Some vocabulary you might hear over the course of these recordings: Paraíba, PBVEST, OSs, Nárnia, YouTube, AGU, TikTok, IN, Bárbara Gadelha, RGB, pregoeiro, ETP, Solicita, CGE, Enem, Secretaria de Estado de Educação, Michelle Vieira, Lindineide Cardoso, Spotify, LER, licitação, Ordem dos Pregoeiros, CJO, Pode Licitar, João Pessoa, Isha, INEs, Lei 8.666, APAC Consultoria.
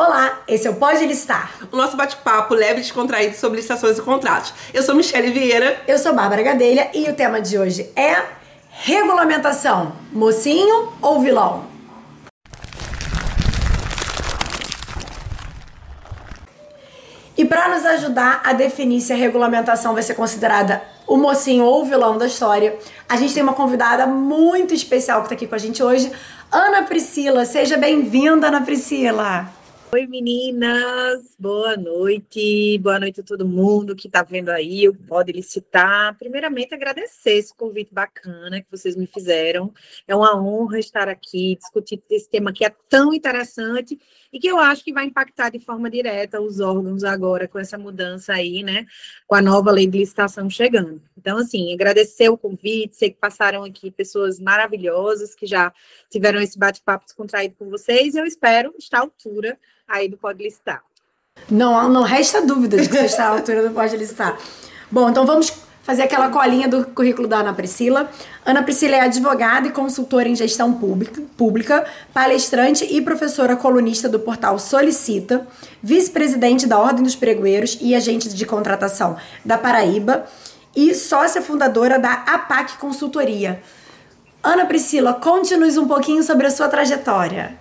Olá, esse é o Pode Licitar, o nosso bate-papo leve e descontraído sobre licitações e contratos. Eu sou Michelle Vieira. Eu sou Bárbara Gadelha e o tema de hoje é regulamentação, mocinho ou vilão? E para nos ajudar a definir se a regulamentação vai ser considerada o mocinho ou o vilão da história, a gente tem uma convidada muito especial que está aqui com a gente hoje, Ana Priscila. Seja bem-vinda, Ana Priscila. Oi, meninas, boa noite a todo mundo que está vendo aí, o Pode Licitar. Primeiramente, agradecer esse convite bacana que vocês me fizeram. É uma honra estar aqui, discutir esse tema que é tão interessante e que eu acho que vai impactar de forma direta os órgãos agora com essa mudança aí, né, com a nova lei de licitação chegando. Então, assim, agradecer o convite, sei que passaram aqui pessoas maravilhosas que já tiveram esse bate-papo descontraído com vocês e eu espero estar à altura aí do Pode Licitar. Não resta dúvida de que você está à altura do Pode Licitar. Bom, então vamos fazer aquela colinha do currículo da Ana Priscila. Ana Priscila é advogada e consultora em gestão pública, palestrante e professora colunista do portal Solicita, vice-presidente da Ordem dos Pregoeiros e agente de contratação da Paraíba e sócia fundadora da APAC Consultoria. Ana Priscila, conte-nos um pouquinho sobre a sua trajetória.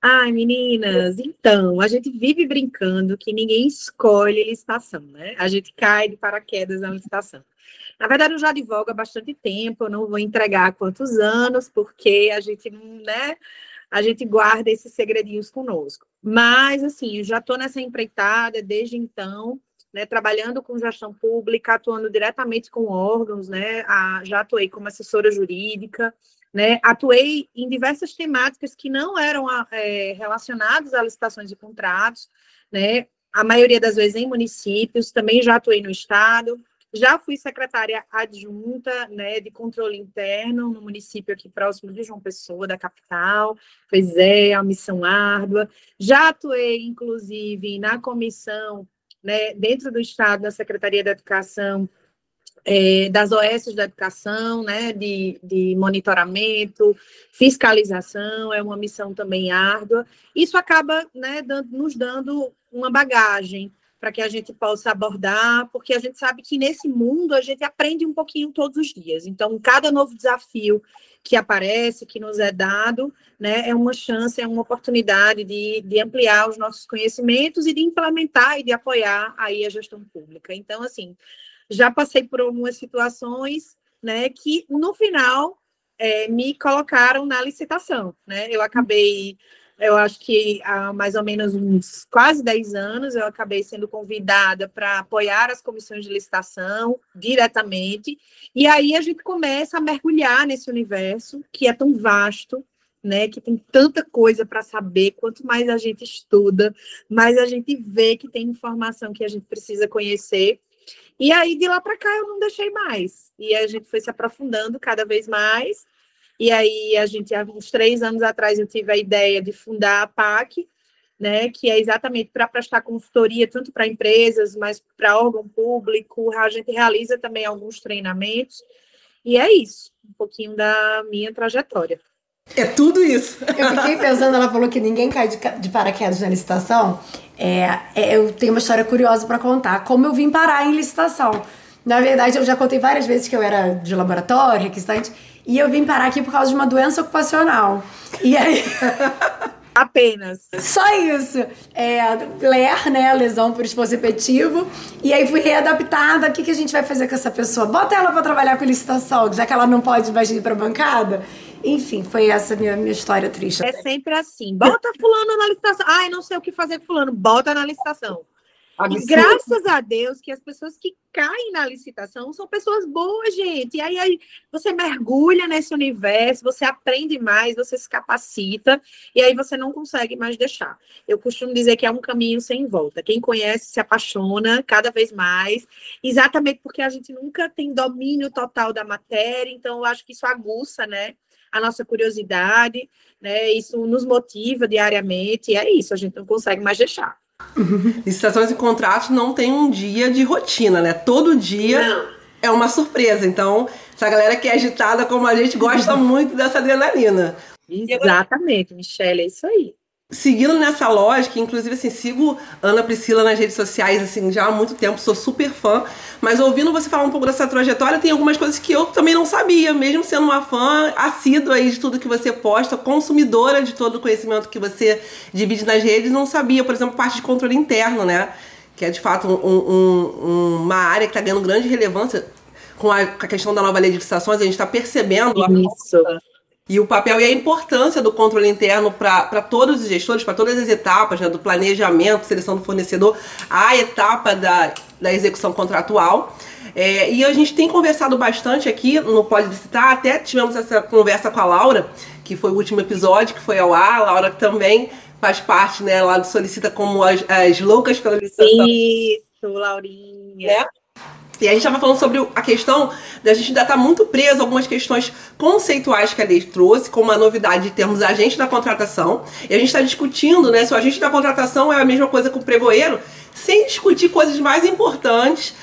Ai, meninas, então, a gente vive brincando que ninguém escolhe licitação, né? A gente cai de paraquedas na licitação. Na verdade, eu já advogo há bastante tempo, eu não vou entregar há quantos anos, porque a gente não, né? A gente guarda esses segredinhos conosco. Mas, assim, eu já estou nessa empreitada desde então, né, trabalhando com gestão pública, atuando diretamente com órgãos, né? Já atuei como assessora jurídica, né, atuei em diversas temáticas que não eram relacionadas a licitações e contratos, né, a maioria das vezes em municípios, também já atuei no Estado, já fui secretária adjunta, né, de controle interno no município aqui próximo de João Pessoa, da capital, pois é, a missão árdua, já atuei, inclusive, na comissão, né, dentro do Estado, na Secretaria de Educação, das OSs da educação, né, de monitoramento, fiscalização, é uma missão também árdua. Isso acaba, né, nos dando uma bagagem para que a gente possa abordar, porque a gente sabe que nesse mundo a gente aprende um pouquinho todos os dias. Então, cada novo desafio que aparece, que nos é dado, né, é uma chance, é uma oportunidade de ampliar os nossos conhecimentos e de implementar e de apoiar aí a gestão pública. Então, assim, já passei por algumas situações, né, que no final me colocaram na licitação, né? Eu acabei, eu acho que há mais ou menos uns quase 10 anos, eu acabei sendo convidada para apoiar as comissões de licitação diretamente, e aí a gente começa a mergulhar nesse universo que é tão vasto, né, que tem tanta coisa para saber, quanto mais a gente estuda, mais a gente vê que tem informação que a gente precisa conhecer. E aí, de lá para cá, eu não deixei mais. E a gente foi se aprofundando cada vez mais. E aí, a gente, há uns 3 anos atrás, eu tive a ideia de fundar a PAC, né, que é exatamente para prestar consultoria, tanto para empresas, mas para órgão público. A gente realiza também alguns treinamentos. E é isso, um pouquinho da minha trajetória. É tudo isso. Eu fiquei pensando, ela falou que ninguém cai de paraquedas na licitação. Eu tenho uma história curiosa para contar. Como eu vim parar em licitação. Na verdade, eu já contei várias vezes que eu era de laboratório, requisitante, e eu vim parar aqui por causa de uma doença ocupacional. E aí... Apenas. Só isso. LER, né? Lesão por esforço repetitivo. E aí fui readaptada. O que a gente vai fazer com essa pessoa? Bota ela para trabalhar com licitação, já que ela não pode mais ir para bancada. Enfim, foi essa minha história triste. É sempre assim, bota fulano na licitação. Ai, não sei o que fazer com fulano, bota na licitação. E graças a Deus que as pessoas que caem na licitação são pessoas boas, gente. E aí você mergulha nesse universo, você aprende mais, você se capacita, e aí você não consegue mais deixar. Eu costumo dizer que é um caminho sem volta. Quem conhece se apaixona cada vez mais, exatamente porque a gente nunca tem domínio total da matéria, então eu acho que isso aguça, né, a nossa curiosidade, né? Isso nos motiva diariamente, e é isso, a gente não consegue mais deixar. Licitações e contratos não tem um dia de rotina, né? Todo dia é uma surpresa, então essa galera que é agitada como a gente gosta muito dessa adrenalina. Exatamente, Michelle, é isso aí. Seguindo nessa lógica, inclusive assim, sigo Ana Priscila nas redes sociais assim, já há muito tempo, sou super fã, mas ouvindo você falar um pouco dessa trajetória, tem algumas coisas que eu também não sabia, mesmo sendo uma fã assídua aí de tudo que você posta, consumidora de todo o conhecimento que você divide nas redes, não sabia, por exemplo, parte de controle interno, né? Que é de fato uma área que está ganhando grande relevância com a questão da nova lei de licitações, a gente está percebendo isso. E o papel e a importância do controle interno para todos os gestores, para todas as etapas, né, do planejamento, seleção do fornecedor, à etapa da execução contratual. E a gente tem conversado bastante aqui no Pode Licitar, até tivemos essa conversa com a Laura, que foi o último episódio que foi ao ar. A Laura também faz parte, né, lá do Solicita como as loucas pela licitação. Isso, Laurinha. É. E a gente estava falando sobre a questão da gente ainda estar muito preso a algumas questões conceituais que a lei trouxe, como a novidade de termos agente da contratação. E a gente está discutindo, né, se o agente da contratação é a mesma coisa que o pregoeiro, sem discutir coisas mais importantes,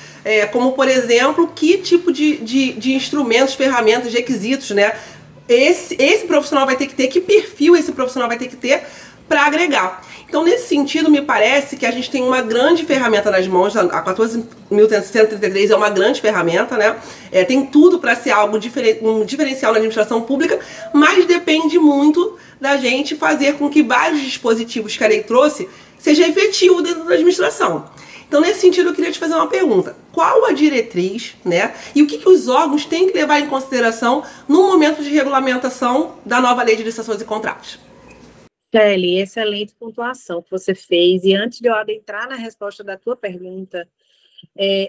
como, por exemplo, que tipo de instrumentos, ferramentas, requisitos, né? Esse profissional vai ter que ter, que perfil esse profissional vai ter que ter para agregar. Então, nesse sentido, me parece que a gente tem uma grande ferramenta nas mãos, a 14.133 é uma grande ferramenta, né? Tem tudo para ser algo um diferencial na administração pública, mas depende muito da gente fazer com que vários dispositivos que a lei trouxe seja efetivo dentro da administração. Então, nesse sentido, eu queria te fazer uma pergunta. Qual a diretriz, né? E o que os órgãos têm que levar em consideração no momento de regulamentação da nova lei de licitações e contratos? Kelly, excelente pontuação que você fez, e antes de eu adentrar na resposta da tua pergunta,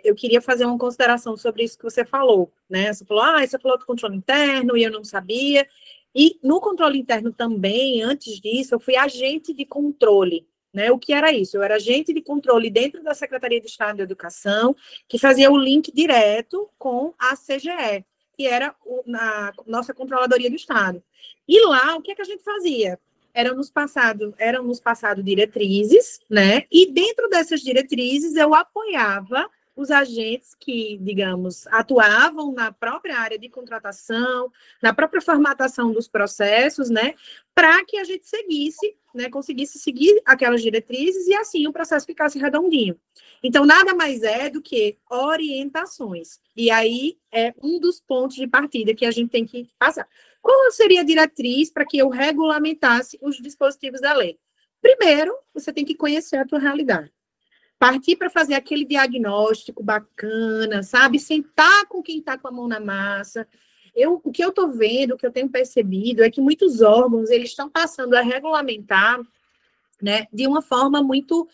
eu queria fazer uma consideração sobre isso que você falou, né? Você falou, você falou do controle interno e eu não sabia, e no controle interno também, antes disso, eu fui agente de controle, né? O que era isso? Eu era agente de controle dentro da Secretaria de Estado de Educação, que fazia o link direto com a CGE, que era a nossa Controladoria do Estado. E lá, o que é que a gente fazia? Eram nos passado diretrizes, né? E dentro dessas diretrizes eu apoiava os agentes que, digamos, atuavam na própria área de contratação, na própria formatação dos processos, né? Para que a gente seguisse, né? Conseguisse seguir aquelas diretrizes e assim o processo ficasse redondinho. Então, nada mais é do que orientações. E aí é um dos pontos de partida que a gente tem que passar. Qual seria a diretriz para que eu regulamentasse os dispositivos da lei? Primeiro, você tem que conhecer a tua realidade. Partir para fazer aquele diagnóstico bacana, sabe? Sentar com quem está com a mão na massa. O que eu estou vendo, o que eu tenho percebido, é que muitos órgãos eles estão passando a regulamentar, né, de uma forma muito,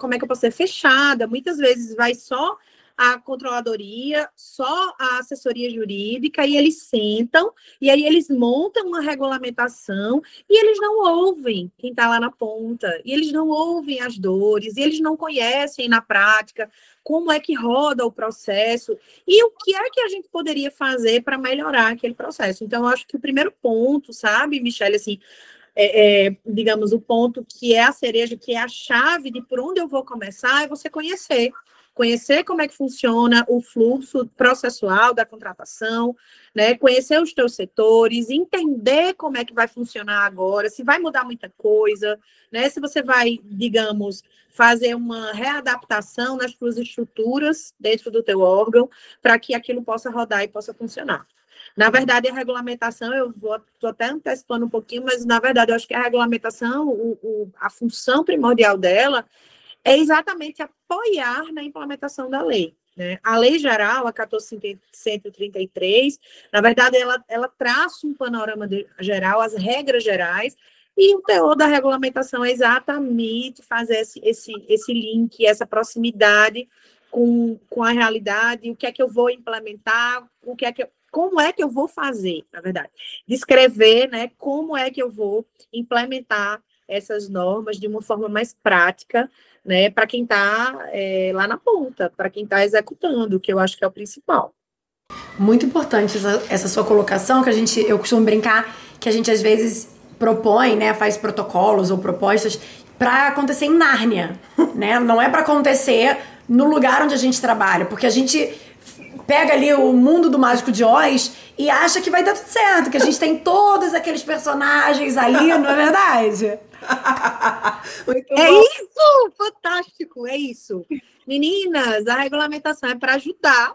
como é que eu posso dizer, fechada. Muitas vezes vai só a controladoria, só a assessoria jurídica, e eles sentam, e aí eles montam uma regulamentação, e eles não ouvem quem está lá na ponta, e eles não ouvem as dores, e eles não conhecem na prática como é que roda o processo, e o que é que a gente poderia fazer para melhorar aquele processo. Então, eu acho que o primeiro ponto, sabe, Michelle, assim, digamos, o ponto que é a cereja, que é a chave de por onde eu vou começar, é você conhecer como é que funciona o fluxo processual da contratação, né? Conhecer os teus setores, entender como é que vai funcionar agora, se vai mudar muita coisa, né? Se você vai, digamos, fazer uma readaptação nas suas estruturas dentro do teu órgão para que aquilo possa rodar e possa funcionar. Na verdade, a regulamentação, estou até antecipando um pouquinho, mas na verdade eu acho que a regulamentação, a função primordial dela é exatamente apoiar na implementação da lei, né? A lei geral, a 14.133, na verdade, ela traça um panorama geral, as regras gerais, e o teor da regulamentação é exatamente fazer esse link, essa proximidade com a realidade, o que é que eu vou implementar, como é que eu vou fazer, na verdade. Descrever, né, como é que eu vou implementar essas normas de uma forma mais prática, né, para quem está lá na ponta, para quem está executando, que eu acho que é o principal. Muito importante essa sua colocação, que eu costumo brincar que a gente às vezes propõe, né, faz protocolos ou propostas para acontecer em Nárnia, né? Não é para acontecer no lugar onde a gente trabalha, porque a gente pega ali o mundo do Mágico de Oz e acha que vai dar tudo certo, que a gente tem todos aqueles personagens ali, não é verdade? Muito bom. Isso! Fantástico! É isso. Meninas, a regulamentação é para ajudar.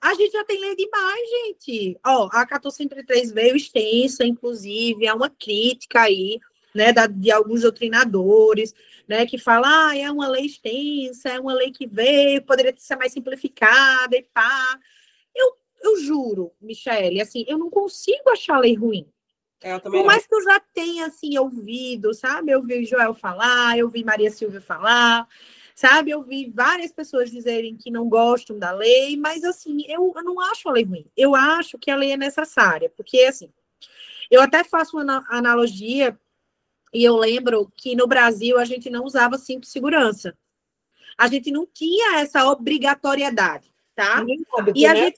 A gente já tem lei demais, gente. Ó, a 14.133 veio extensa, inclusive, há uma crítica aí, né, de alguns doutrinadores, né, que falam, ah, é uma lei extensa, é uma lei que veio, poderia ser mais simplificada e pá. Eu juro, Michelle, assim, eu não consigo achar a lei ruim. Por mais que eu já tenha, assim, ouvido, sabe? Eu vi o Joel falar, eu vi Maria Silvia falar... Sabe, eu vi várias pessoas dizerem que não gostam da lei, mas, assim, eu não acho a lei ruim. Eu acho que a lei é necessária, porque, assim, eu até faço uma analogia e eu lembro que no Brasil a gente não usava cinto de segurança. A gente não tinha essa obrigatoriedade, tá? Ninguém sabe, e, né?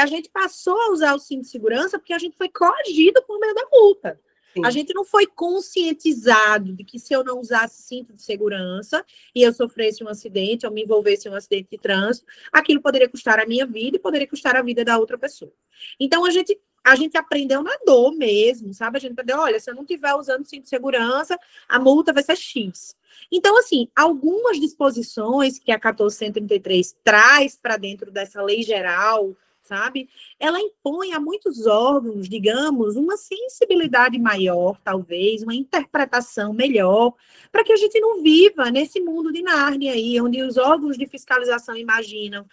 a gente passou a usar o cinto de segurança porque a gente foi coagido por meio da multa. Sim. A gente não foi conscientizado de que se eu não usasse cinto de segurança e eu sofresse um acidente, eu me envolvesse em um acidente de trânsito, aquilo poderia custar a minha vida e poderia custar a vida da outra pessoa. Então, a gente aprendeu na dor mesmo, sabe? A gente aprendeu, olha, se eu não estiver usando cinto de segurança, a multa vai ser X. Então, assim, algumas disposições que a 14.133 traz para dentro dessa lei geral, sabe? Ela impõe a muitos órgãos, digamos, uma sensibilidade maior, talvez, uma interpretação melhor, para que a gente não viva nesse mundo de Nárnia aí, onde os órgãos de fiscalização imaginam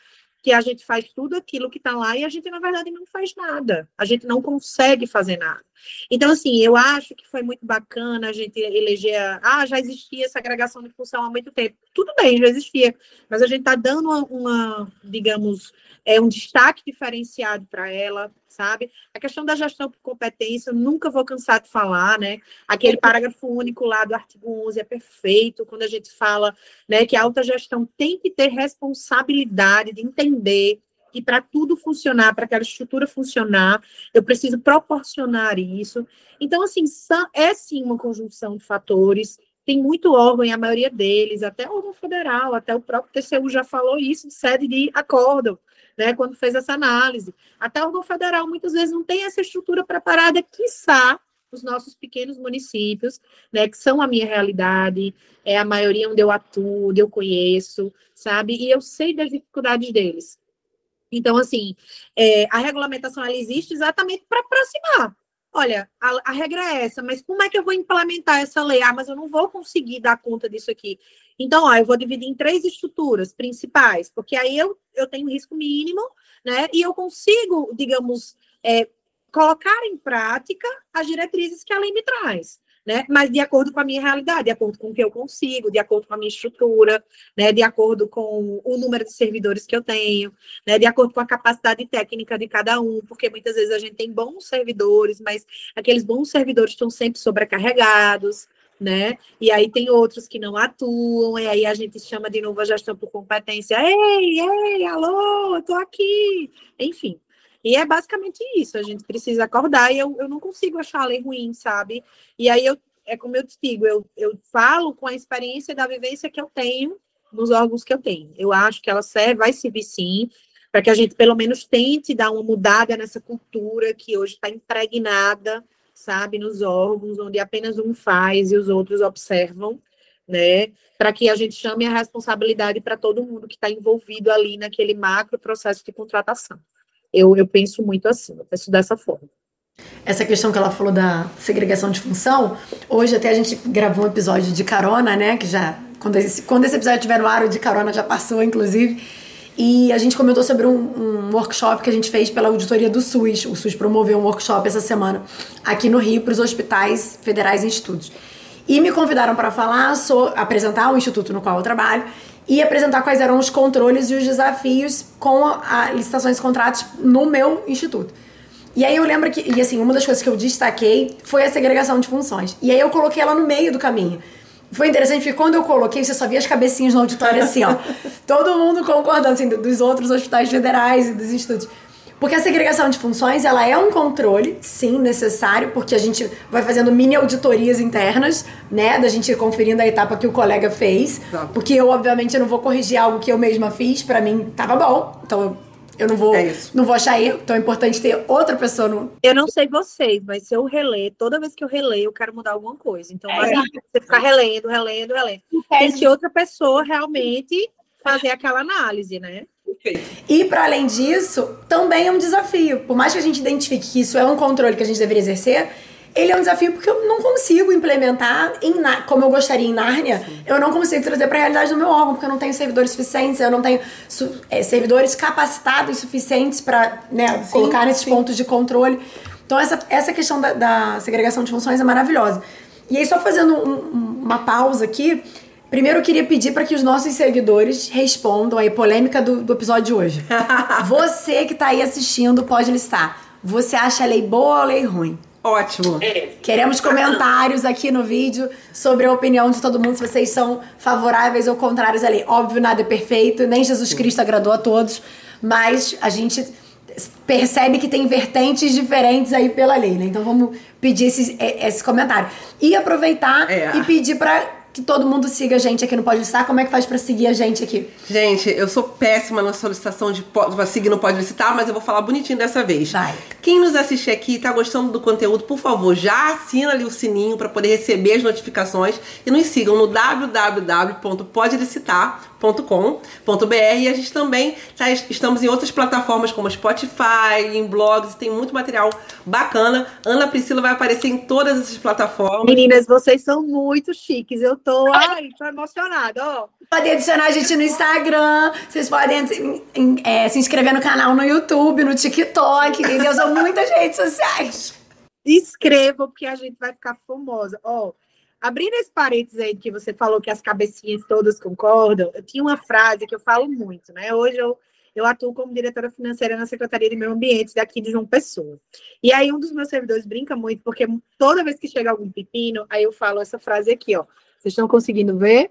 que a gente faz tudo aquilo que está lá e a gente, na verdade, não faz nada. A gente não consegue fazer nada. Então, assim, eu acho que foi muito bacana a gente eleger... já existia essa agregação de função há muito tempo. Tudo bem, já existia. Mas a gente está dando digamos... É um destaque diferenciado para ela, sabe? A questão da gestão por competência, eu nunca vou cansar de falar, né? Aquele parágrafo único lá do artigo 11 é perfeito, quando a gente fala, né, que a autogestão tem que ter responsabilidade de entender que para tudo funcionar, para aquela estrutura funcionar, eu preciso proporcionar isso. Então, assim, é sim uma conjunção de fatores. Tem muito órgão, e a maioria deles, até o órgão federal, até o próprio TCU já falou isso, em sede de acórdão, né, quando fez essa análise. Até o órgão federal, muitas vezes, não tem essa estrutura preparada, quiçá, os nossos pequenos municípios, né, que são a minha realidade, é a maioria onde eu atuo, onde eu conheço, sabe? E eu sei das dificuldades deles. Então, assim, a regulamentação, ela existe exatamente para aproximar. Olha, a regra é essa, mas como é que eu vou implementar essa lei? Ah, mas eu não vou conseguir dar conta disso aqui. Então, ó, eu vou dividir em 3 estruturas principais, porque aí eu tenho risco mínimo, né? E eu consigo, digamos, colocar em prática as diretrizes que a lei me traz, né? Mas de acordo com a minha realidade, de acordo com o que eu consigo, de acordo com a minha estrutura, né? De acordo com o número de servidores que eu tenho, né? De acordo com a capacidade técnica de cada um, porque muitas vezes a gente tem bons servidores, mas aqueles bons servidores estão sempre sobrecarregados, né? E aí tem outros que não atuam, e aí a gente chama de novo a gestão por competência, ei, alô, eu tô aqui, enfim. E é basicamente isso, a gente precisa acordar, e eu não consigo achar a lei ruim, sabe? E aí, é como eu te digo, eu falo com a experiência da vivência que eu tenho, nos órgãos que eu tenho. Eu acho que ela vai servir sim, para que a gente pelo menos tente dar uma mudada nessa cultura que hoje está impregnada, sabe, nos órgãos, onde apenas um faz e os outros observam, né? Para que a gente chame a responsabilidade para todo mundo que está envolvido ali naquele macro processo de contratação. Eu penso muito assim, eu penso dessa forma. Essa questão que ela falou da segregação de função, hoje até a gente gravou um episódio de carona, né, que já, quando esse episódio estiver no ar, o de carona já passou, inclusive, e a gente comentou sobre um workshop que a gente fez pela auditoria do SUS. O SUS promoveu um workshop essa semana aqui no Rio para os hospitais federais em estudos. E me convidaram para falar, apresentar o instituto no qual eu trabalho, e apresentar quais eram os controles e os desafios com licitações e contratos no meu instituto. E aí eu lembro que, e assim, uma das coisas que eu destaquei foi a segregação de funções. E aí eu coloquei ela no meio do caminho. Foi interessante, porque quando eu coloquei, você só via as cabecinhas no auditório assim, ó. Todo mundo concordando, assim, dos outros hospitais federais e dos institutos. Porque a segregação de funções, ela é um controle, sim, necessário, porque a gente vai fazendo mini auditorias internas, né, da gente conferindo a etapa que o colega fez, porque eu, obviamente, não vou corrigir algo que eu mesma fiz, pra mim, tava bom, então Eu não vou achar erro, então é importante ter outra pessoa no... Eu não sei vocês, mas se eu reler, toda vez que eu releio, eu quero mudar alguma coisa. Então, não adianta você ficar relendo. Tem que outra pessoa realmente fazer aquela análise, né? E, para além disso, também é um desafio. Por mais que a gente identifique que isso é um controle que a gente deveria exercer, ele é um desafio porque eu não consigo implementar como eu gostaria em Nárnia. Sim. Eu não consigo trazer para a realidade do meu órgão, porque eu não tenho servidores suficientes, eu não tenho servidores capacitados suficientes para colocar nesses pontos de controle. Então, essa questão da segregação de funções é maravilhosa. E aí, só fazendo uma pausa aqui, primeiro eu queria pedir para que os nossos seguidores respondam aí, polêmica do episódio de hoje. Você que está aí assistindo Pode Licitar, você acha a lei boa ou a lei ruim? Ótimo. Queremos comentários aqui no vídeo sobre a opinião de todo mundo, se vocês são favoráveis ou contrários à lei. Óbvio, nada é perfeito, nem Jesus Cristo agradou a todos, mas a gente percebe que tem vertentes diferentes aí pela lei, né? Então vamos pedir esse comentário. E aproveitar e pedir para que todo mundo siga a gente aqui no Pode Licitar. Como é que faz pra seguir a gente aqui? Gente, eu sou péssima na solicitação pra seguir no Pode Licitar, mas eu vou falar bonitinho dessa vez. Vai. Quem nos assistir aqui e tá gostando do conteúdo, por favor, já assina ali o sininho pra poder receber as notificações e nos sigam no www.podlicitar.com.br, e a gente também estamos em outras plataformas como Spotify, em blogs, tem muito material bacana. Ana Priscila vai aparecer em todas essas plataformas. Meninas, vocês são muito chiques, eu tô emocionada, ó. Podem adicionar a gente no Instagram, vocês podem se inscrever no canal no YouTube, no TikTok, entendeu? São muitas redes sociais. Inscrevam, porque a gente vai ficar famosa, ó. Abrindo esse parênteses aí que você falou que as cabecinhas todas concordam, eu tinha uma frase que eu falo muito, né? Hoje eu atuo como diretora financeira na Secretaria de Meio Ambiente daqui de João Pessoa. E aí um dos meus servidores brinca muito, porque toda vez que chega algum pepino, aí eu falo essa frase aqui, ó. Vocês estão conseguindo ver?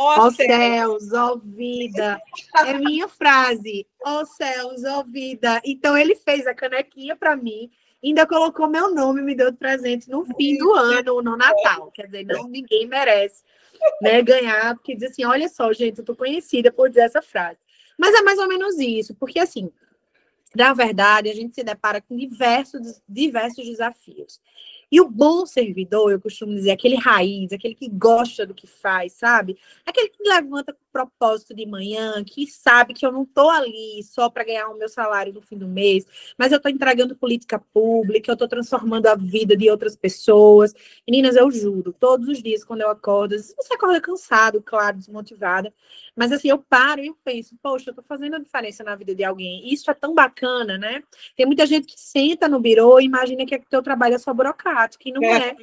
Ó céus, ó vida. É minha frase. Ó céus, ó vida. Então ele fez a canequinha para mim, ainda colocou meu nome, me deu de presente no fim do ano, no Natal. Quer dizer, ninguém merece, né, ganhar, porque diz assim, olha só, gente, eu tô conhecida por dizer essa frase. Mas é mais ou menos isso, porque assim, na verdade, a gente se depara com diversos desafios. E o bom servidor, eu costumo dizer, aquele raiz, aquele que gosta do que faz, sabe? Aquele que levanta com propósito de manhã, que sabe que eu não estou ali só para ganhar o meu salário no fim do mês, mas eu estou entregando política pública, eu estou transformando a vida de outras pessoas. Meninas, eu juro, todos os dias quando eu acordo, você acorda cansado, claro, desmotivada, mas assim, eu paro e eu penso, poxa, eu estou fazendo a diferença na vida de alguém. Isso é tão bacana, né? Tem muita gente que senta no birô e imagina que o teu trabalho é só burocrático, que não é.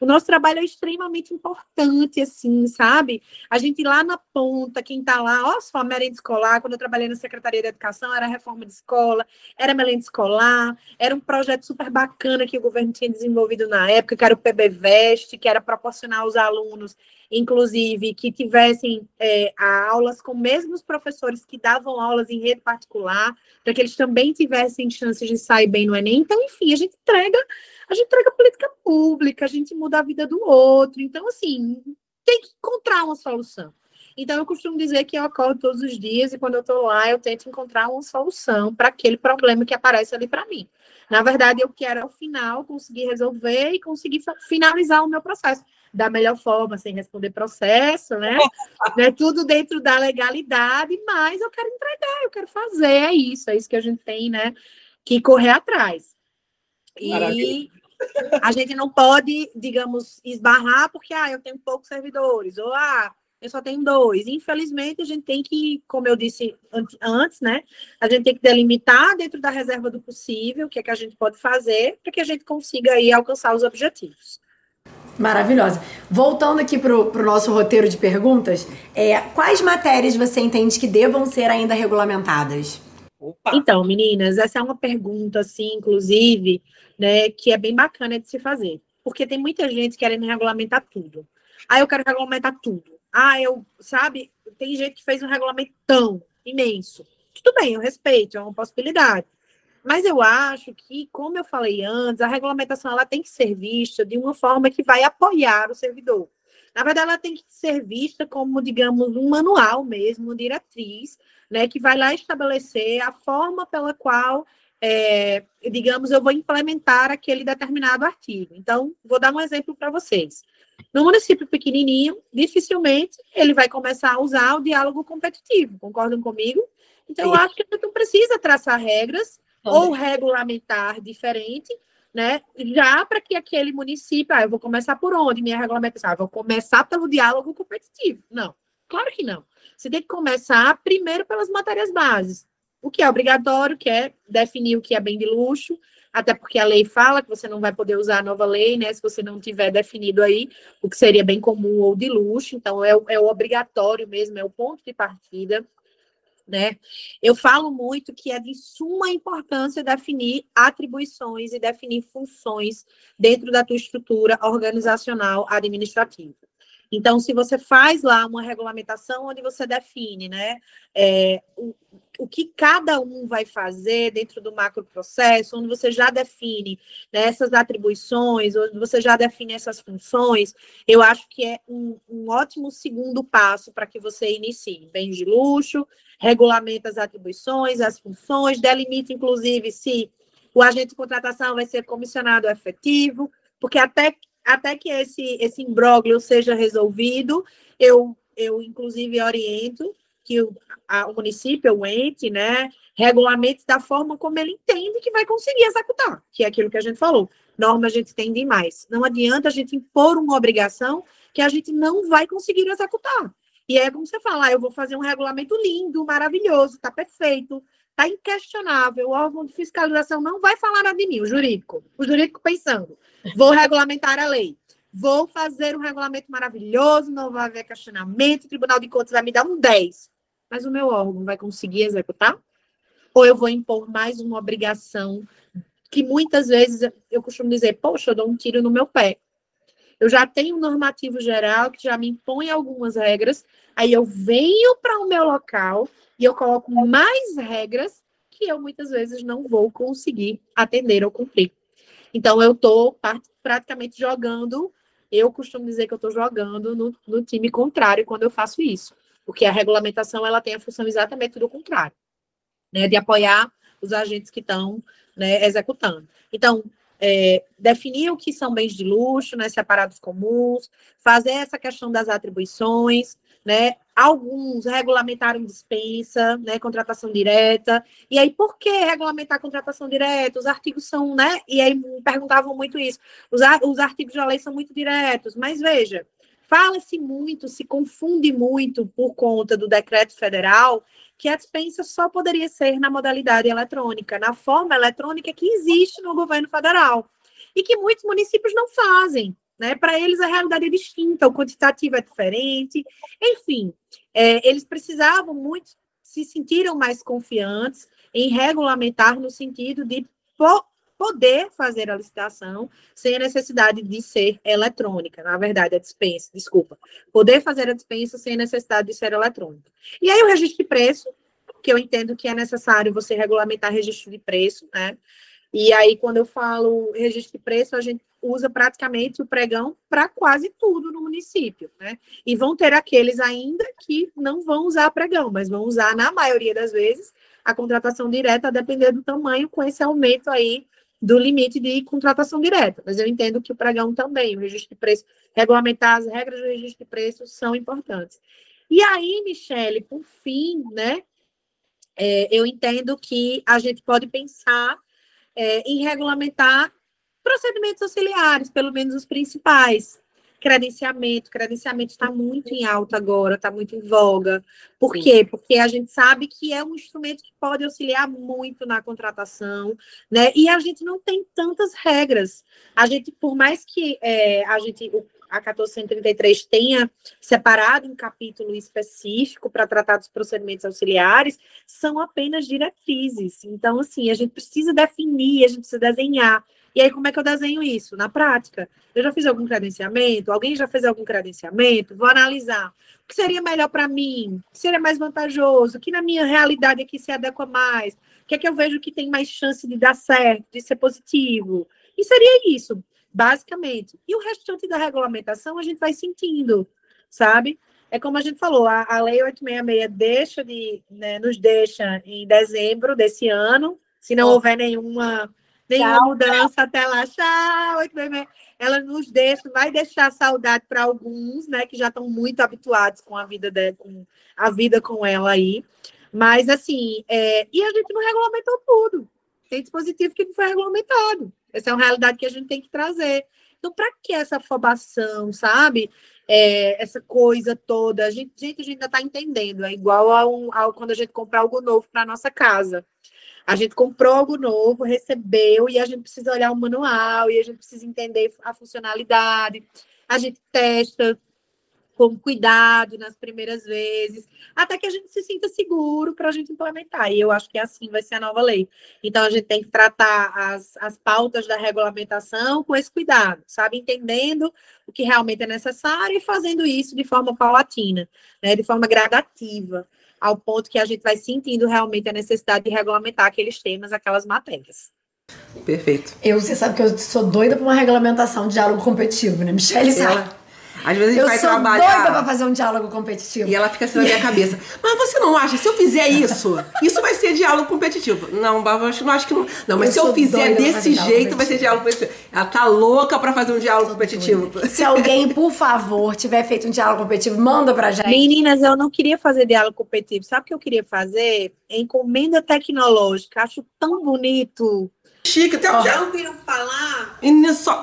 O nosso trabalho é extremamente importante, assim, sabe? A gente lá na ponta, quem tá lá, ó, só a merenda escolar, quando eu trabalhei na Secretaria de Educação, era reforma de escola, era merenda escolar, era um projeto super bacana que o governo tinha desenvolvido na época, que era o PBVEST, que era proporcionar aos alunos, inclusive, que tivessem aulas com mesmos professores que davam aulas em rede particular, para que eles também tivessem chances de sair bem no Enem. Então, enfim, a gente entrega política pública, a gente muda a vida do outro. Então, assim, tem que encontrar uma solução. Então, eu costumo dizer que eu acordo todos os dias e quando eu estou lá, eu tento encontrar uma solução para aquele problema que aparece ali para mim. Na verdade, eu quero, ao final, conseguir resolver e conseguir finalizar o meu processo da melhor forma, sem responder processo, né? Né? Tudo dentro da legalidade, mas eu quero entregar, eu quero fazer, é isso que a gente tem, né? Que correr atrás. E maravilha. A gente não pode, digamos, esbarrar porque, eu tenho poucos servidores, ou, eu só tenho 2. Infelizmente, a gente tem que, como eu disse antes, né? A gente tem que delimitar dentro da reserva do possível o que é que a gente pode fazer para que a gente consiga aí alcançar os objetivos. Maravilhosa. Voltando aqui para o nosso roteiro de perguntas, quais matérias você entende que devam ser ainda regulamentadas? Opa. Então, meninas, essa é uma pergunta, assim, inclusive, né, que é bem bacana de se fazer, porque tem muita gente querendo regulamentar tudo. Eu quero regulamentar tudo. Sabe, tem gente que fez um regulamento tão imenso. Tudo bem, eu respeito, é uma possibilidade. Mas eu acho que, como eu falei antes, a regulamentação ela tem que ser vista de uma forma que vai apoiar o servidor. Na verdade, ela tem que ser vista como, digamos, um manual mesmo, uma diretriz, né, que vai lá estabelecer a forma pela qual, digamos, eu vou implementar aquele determinado artigo. Então, vou dar um exemplo para vocês. No município pequenininho, dificilmente ele vai começar a usar o diálogo competitivo, concordam comigo? Então, eu acho que não precisa traçar regras ou regulamentar diferente, né? Já para que aquele município, eu vou começar por onde? Minha regulamentação, eu vou começar pelo diálogo competitivo. Não, claro que não. Você tem que começar primeiro pelas matérias bases. O que é obrigatório, que é definir o que é bem de luxo, até porque a lei fala que você não vai poder usar a nova lei, né? Se você não tiver definido aí o que seria bem comum ou de luxo. Então, é o obrigatório mesmo, é o ponto de partida. Né? Eu falo muito que é de suma importância definir atribuições e definir funções dentro da tua estrutura organizacional administrativa. Então, se você faz lá uma regulamentação onde você define, né, o que cada um vai fazer dentro do macroprocesso, onde você já define, né, essas atribuições, onde você já define essas funções, eu acho que é um ótimo segundo passo para que você inicie. Bens de luxo, regulamenta as atribuições, as funções, delimita, inclusive, se o agente de contratação vai ser comissionado efetivo, porque até que esse imbróglio seja resolvido, eu inclusive oriento que o município, o ente, né, regulamente da forma como ele entende que vai conseguir executar, que é aquilo que a gente falou. Norma a gente tem demais. Não adianta a gente impor uma obrigação que a gente não vai conseguir executar. E é como você fala, eu vou fazer um regulamento lindo, maravilhoso, tá perfeito, tá inquestionável, o órgão de fiscalização não vai falar nada de mim, o jurídico pensando, vou regulamentar a lei, vou fazer um regulamento maravilhoso, não vai haver questionamento, o Tribunal de Contas vai me dar um 10, mas o meu órgão vai conseguir executar? Ou eu vou impor mais uma obrigação que muitas vezes eu costumo dizer, poxa, eu dou um tiro no meu pé. Eu já tenho um normativo geral que já me impõe algumas regras, aí eu venho para o meu local e eu coloco mais regras que eu muitas vezes não vou conseguir atender ou cumprir. Então, eu estou praticamente jogando, eu costumo dizer que eu estou jogando no time contrário quando eu faço isso, porque a regulamentação ela tem a função exatamente do contrário, né, de apoiar os agentes que estão, né, executando. Então, definir o que são bens de luxo, né, separados comuns, fazer essa questão das atribuições, né, alguns regulamentaram dispensa, né, contratação direta, e aí por que regulamentar a contratação direta? Os artigos são, né, e aí me perguntavam muito isso, os artigos da lei são muito diretos, mas veja, fala-se muito, se confunde muito por conta do decreto federal, que a dispensa só poderia ser na modalidade eletrônica, na forma eletrônica que existe no governo federal, e que muitos municípios não fazem, né? Para eles a realidade é distinta, o quantitativo é diferente, enfim, eles precisavam muito, se sentiram mais confiantes em regulamentar no sentido de poder fazer a licitação sem a necessidade de ser eletrônica, na verdade, a dispensa, desculpa. Poder fazer a dispensa sem necessidade de ser eletrônica. E aí o registro de preço, que eu entendo que é necessário você regulamentar registro de preço, né? E aí, quando eu falo registro de preço, a gente usa praticamente o pregão para quase tudo no município, né? E vão ter aqueles ainda que não vão usar pregão, mas vão usar, na maioria das vezes, a contratação direta, a depender do tamanho, com esse aumento aí do limite de contratação direta, mas eu entendo que o pregão também, o registro de preço, regulamentar as regras do registro de preço são importantes. E aí, Michelle, por fim, né, eu entendo que a gente pode pensar em regulamentar procedimentos auxiliares, pelo menos os principais. Credenciamento está muito em alta agora, está muito em voga. Por quê? Porque a gente sabe que é um instrumento que pode auxiliar muito na contratação, né? E a gente não tem tantas regras. A gente, por mais que a 14.133 tenha separado um capítulo específico para tratar dos procedimentos auxiliares, são apenas diretrizes. Então, assim, a gente precisa definir, a gente precisa desenhar. E aí, como é que eu desenho isso? Na prática, eu já fiz algum credenciamento? Alguém já fez algum credenciamento? Vou analisar o que seria melhor para mim, o que seria mais vantajoso, o que na minha realidade aqui se adequa mais, o que é que eu vejo que tem mais chance de dar certo, de ser positivo. E seria isso. basicamente. E o restante da regulamentação a gente vai sentindo, sabe? É como a gente falou, a Lei 8.666 deixa de, né, nos deixa em dezembro desse ano, se não houver nenhuma mudança até lá, tchau, 8.666. Ela nos deixa, vai deixar saudade para alguns, né, que já estão muito habituados com a vida dela, com a vida com ela aí. Mas, assim, e a gente não regulamentou tudo. Tem dispositivo que não foi regulamentado. Essa é uma realidade que a gente tem que trazer. Então, para que essa afobação, sabe? Essa coisa toda, a gente ainda está entendendo. É igual ao quando a gente compra algo novo para a nossa casa. A gente comprou algo novo, recebeu, e a gente precisa olhar o manual, e a gente precisa entender a funcionalidade. A gente testa com cuidado nas primeiras vezes, até que a gente se sinta seguro para a gente implementar. E eu acho que assim vai ser a nova lei. Então, a gente tem que tratar as pautas da regulamentação com esse cuidado, sabe? Entendendo o que realmente é necessário e fazendo isso de forma paulatina, né? De forma gradativa, ao ponto que a gente vai sentindo realmente a necessidade de regulamentar aqueles temas, aquelas matérias. Perfeito. Você sabe que eu sou doida por uma regulamentação de diálogo competitivo, né, Michelle? Às vezes a gente vai trabalhar... Eu sou doida pra fazer um diálogo competitivo. E ela fica assim na minha cabeça. Mas você não acha, se eu fizer isso vai ser diálogo competitivo? Não, não acho que não. Não, mas se eu fizer desse jeito, vai ser diálogo competitivo. Ela tá louca pra fazer um diálogo competitivo. Se alguém, por favor, tiver feito um diálogo competitivo, manda pra gente. Meninas, eu não queria fazer diálogo competitivo. Sabe o que eu queria fazer? Encomenda tecnológica. Acho tão bonito. Chique, até já ouviram falar?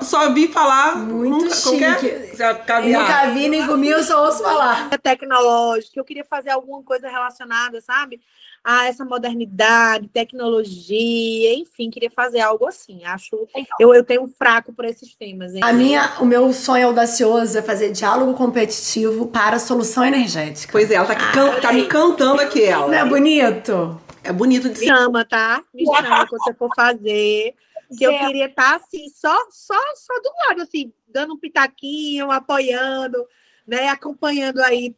Só vi falar. Muito nunca, chique. Nunca vi, nem comigo, só ouço falar. Tecnológico, eu queria fazer alguma coisa relacionada, sabe? A essa modernidade, tecnologia, enfim, queria fazer algo assim. Acho, eu tenho um fraco por esses temas. Hein? O meu sonho audacioso é fazer diálogo competitivo para a solução energética. Pois é, ela tá me cantando aqui, ela. Não é bonito? É bonito de chama, tá? Me chama quando você for fazer. Que eu queria estar assim, só do lado, assim, dando um pitaquinho, apoiando, né? Acompanhando aí,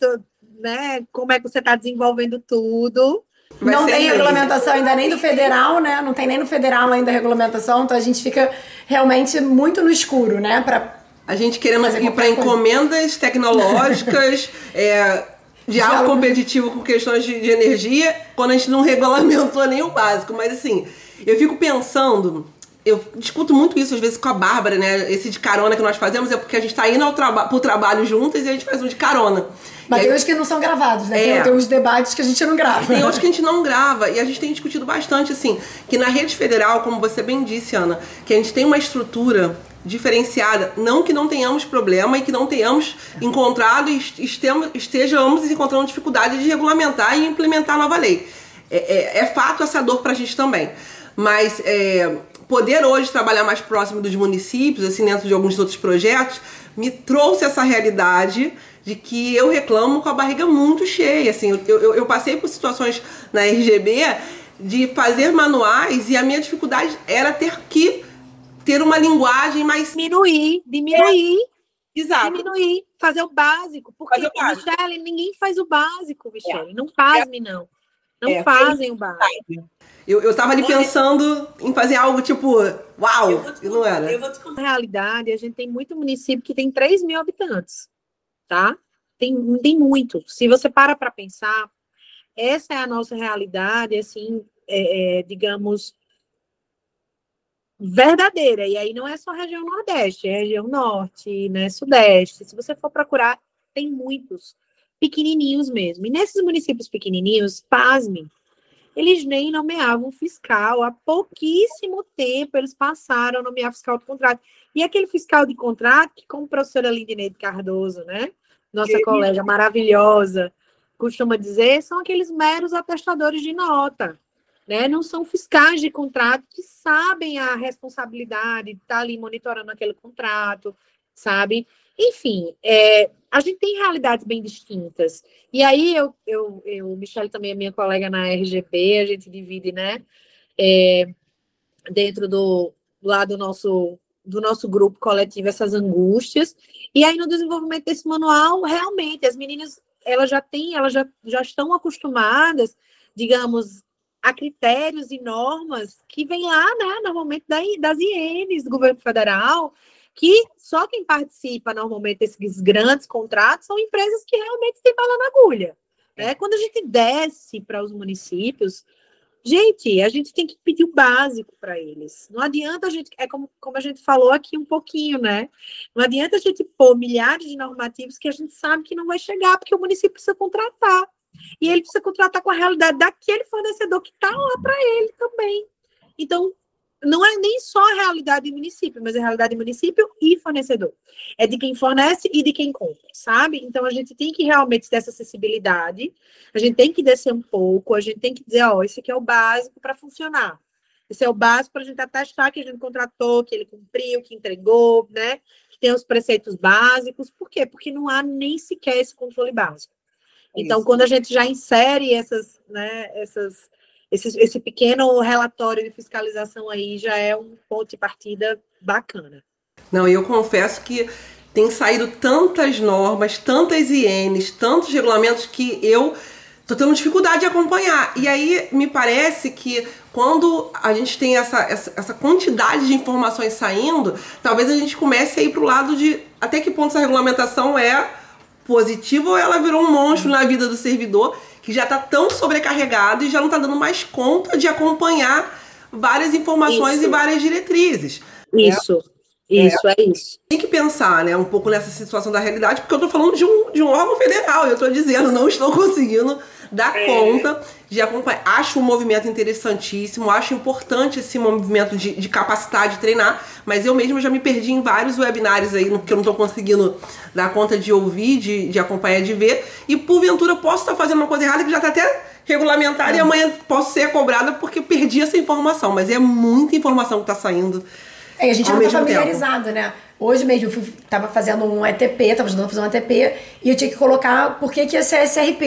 né? Como é que você está desenvolvendo tudo. Não tem regulamentação ainda nem do federal, né? Não tem nem no federal ainda a regulamentação, então a gente fica realmente muito no escuro, né? A gente querendo ir para encomendas tecnológicas, diálogo competitivo com questões de energia, quando a gente não regulamentou nem o básico. Mas assim, eu fico pensando, eu discuto muito isso às vezes com a Bárbara, né? Esse de carona que nós fazemos é porque a gente tá indo pro trabalho juntas e a gente faz um de carona. Mas tem uns que não são gravados, né? Tem uns debates que a gente não grava. Tem outros que a gente não grava. E a gente tem discutido bastante, assim, que na rede federal, como você bem disse, Ana, que a gente tem uma estrutura diferenciada, não que não tenhamos problema e que não tenhamos encontrado e estejamos encontrando dificuldade de regulamentar e implementar a nova lei. É fato essa dor pra gente também. Mas poder hoje trabalhar mais próximo dos municípios, assim, dentro de alguns outros projetos, me trouxe essa realidade de que eu reclamo com a barriga muito cheia. Assim, eu passei por situações na RGB de fazer manuais e a minha dificuldade era ter que ter uma linguagem mais... Diminuir. Exato. Diminuir, fazer o básico. Porque, Michelle, ninguém faz o básico, Michelle. Não pasme, não. Não fazem o básico. Eu tava ali pensando em fazer algo tipo, uau, e não era. Eu vou te contar. Na realidade, a gente tem muito município que tem 3 mil habitantes, tá? Tem muito. Se você para pensar, essa é a nossa realidade, assim, digamos... verdadeira, e aí não é só a região nordeste, é a região norte, né, sudeste, se você for procurar, tem muitos, pequenininhos mesmo, e nesses municípios pequenininhos, pasme, eles nem nomeavam fiscal, há pouquíssimo tempo eles passaram a nomear fiscal de contrato, e aquele fiscal de contrato, que como a professora Lindineide Cardoso, né, nossa colega maravilhosa, costuma dizer, são aqueles meros atestadores de nota, né? Não são fiscais de contrato que sabem a responsabilidade de estar ali monitorando aquele contrato, sabe? Enfim, a gente tem realidades bem distintas. E aí, Michelle também é minha colega na RGP, a gente divide, né? Dentro do nosso grupo coletivo essas angústias. E aí, no desenvolvimento desse manual, realmente, as meninas, elas já estão acostumadas, digamos, a critérios e normas que vêm lá, né, normalmente das INEs do governo federal, que só quem participa normalmente desses grandes contratos são empresas que realmente têm bala na agulha. Né? Quando a gente desce para os municípios, gente, a gente tem que pedir o básico para eles. Não adianta a gente, é como a gente falou aqui um pouquinho, né? Não adianta a gente pôr milhares de normativos que a gente sabe que não vai chegar, porque o município precisa contratar. E ele precisa contratar com a realidade daquele fornecedor que está lá para ele também. Então, não é nem só a realidade do município, mas a realidade do município e fornecedor. É de quem fornece e de quem compra, sabe? Então, a gente tem que realmente ter essa acessibilidade, a gente tem que descer um pouco, a gente tem que dizer, ó, isso aqui é o básico para funcionar. Esse é o básico para a gente atestar que a gente contratou, que ele cumpriu, que entregou, né? Tem os preceitos básicos. Por quê? Porque não há nem sequer esse controle básico. Então, isso. Quando a gente já insere essas, né, esse pequeno relatório de fiscalização aí, já é um ponto de partida bacana. Não, e eu confesso que tem saído tantas normas, tantas INs, tantos regulamentos que eu tô tendo dificuldade de acompanhar. E aí, me parece que quando a gente tem essa quantidade de informações saindo, talvez a gente comece a ir pro lado de até que ponto essa regulamentação é positivo ou ela virou um monstro na vida do servidor que já está tão sobrecarregado e já não está dando mais conta de acompanhar várias informações e várias diretrizes. Isso. Tem que pensar, né, um pouco nessa situação da realidade, porque eu estou falando de um órgão federal, eu estou dizendo, não estou conseguindo dar conta de acompanhar. Acho um movimento interessantíssimo, acho importante esse movimento de capacitar, de treinar, mas eu mesma já me perdi em vários webinários aí, que eu não estou conseguindo dar conta de ouvir, de acompanhar, de ver, e porventura posso estar fazendo uma coisa errada que já está até regulamentada e amanhã posso ser cobrada porque perdi essa informação, mas é muita informação que está saindo. É, a gente não tá familiarizado, né? Hoje mesmo eu tava fazendo um ETP, tava ajudando a fazer um ETP, e eu tinha que colocar por que que ia ser SRP.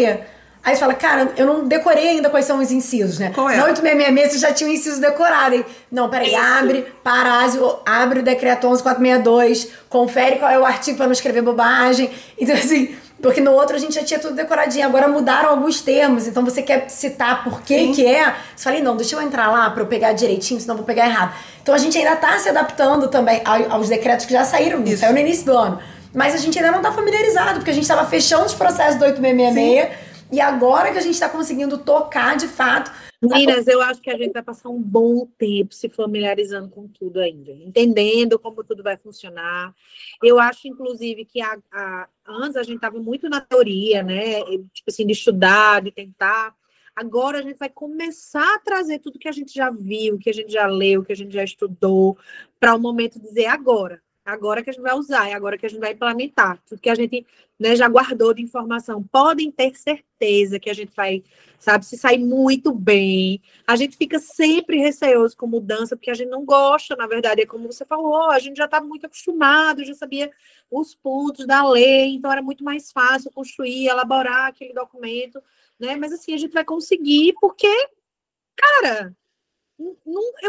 Aí você fala, cara, eu não decorei ainda quais são os incisos, né? Qual é? Na 8666 você já tinha o inciso decorado, hein? Não, peraí, abre, parásio, abre o decreto 11462, confere qual é o artigo pra não escrever bobagem. Então, assim, porque no outro a gente já tinha tudo decoradinho, agora mudaram alguns termos, então você quer citar por que que é, você fala, não, deixa eu entrar lá pra eu pegar direitinho, senão eu vou pegar errado. Então a gente ainda tá se adaptando também aos decretos que já saíram, saiu no início do ano, mas a gente ainda não tá familiarizado, porque a gente tava fechando os processos do 8666, e agora que a gente tá conseguindo tocar de fato... Minas, eu acho que a gente vai passar um bom tempo se familiarizando com tudo ainda, entendendo como tudo vai funcionar. Eu acho, inclusive, que antes a gente estava muito na teoria, né? Tipo assim, de estudar, de tentar. Agora a gente vai começar a trazer tudo que a gente já viu, que a gente já leu, que a gente já estudou, para o momento de dizer agora. Agora que a gente vai usar, é agora que a gente vai implementar. Tudo que a gente, né, já guardou de informação. Podem ter certeza que a gente vai, sabe, se sair muito bem. A gente fica sempre receoso com mudança, porque a gente não gosta, na verdade. É como você falou, a gente já está muito acostumado, já sabia os pontos da lei, então era muito mais fácil construir, elaborar aquele documento, né? Mas assim, a gente vai conseguir, porque, cara, eu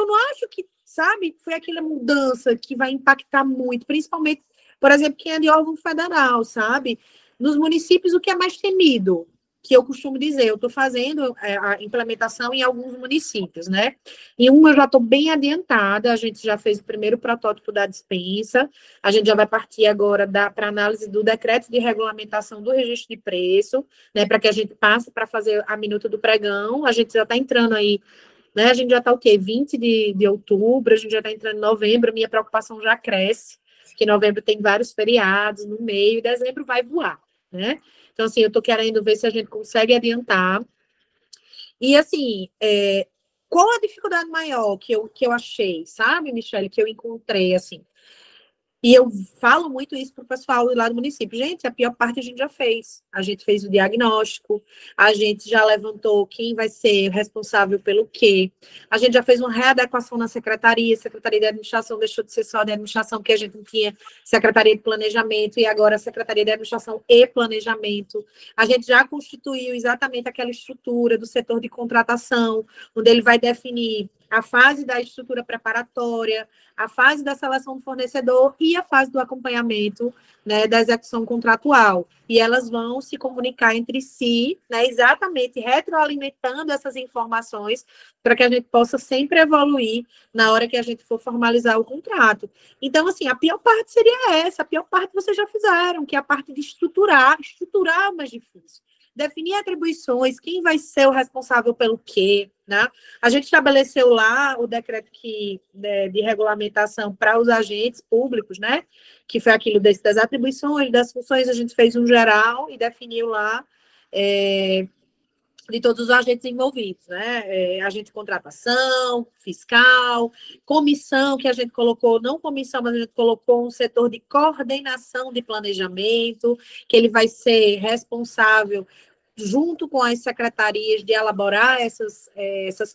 não acho que, sabe, foi aquela mudança que vai impactar muito, principalmente, por exemplo, quem é de órgão federal, sabe? Nos municípios, o que é mais temido, que eu costumo dizer, eu estou fazendo a implementação em alguns municípios, né? Em um eu já estou bem adiantada, a gente já fez o primeiro protótipo da dispensa, a gente já vai partir agora para análise do decreto de regulamentação do registro de preço, né? Para que a gente passe para fazer a minuta do pregão, a gente já está entrando aí, né? A gente já está o quê? 20 de outubro, a gente já está entrando em novembro, minha preocupação já cresce, porque novembro tem vários feriados no meio, e dezembro vai voar, né? Então, assim, eu estou querendo ver se a gente consegue adiantar. E, assim, qual a dificuldade maior que eu achei, sabe, Michelle, que eu encontrei, assim? E eu falo muito isso para o pessoal lá do município. Gente, a pior parte a gente já fez. A gente fez o diagnóstico, a gente já levantou quem vai ser responsável pelo quê. A gente já fez uma readequação na secretaria. A Secretaria de Administração deixou de ser só de administração, porque a gente não tinha Secretaria de Planejamento, e agora a Secretaria de Administração e Planejamento. A gente já constituiu exatamente aquela estrutura do setor de contratação, onde ele vai definir a fase da estrutura preparatória, a fase da seleção do fornecedor e a fase do acompanhamento, né, da execução contratual. E elas vão se comunicar entre si, né, exatamente retroalimentando essas informações para que a gente possa sempre evoluir na hora que a gente for formalizar o contrato. Então, assim, a pior parte seria essa, a pior parte vocês já fizeram, que é a parte de estruturar. Estruturar é mais difícil. Definir atribuições, quem vai ser o responsável pelo quê, né? A gente estabeleceu lá o decreto de regulamentação para os agentes públicos, né? Que foi aquilo das atribuições, das funções, a gente fez um geral e definiu lá de todos os agentes envolvidos, né? Agente de contratação, fiscal, comissão, que a gente colocou, não comissão, mas a gente colocou um setor de coordenação de planejamento, que ele vai ser responsável junto com as secretarias de elaborar essas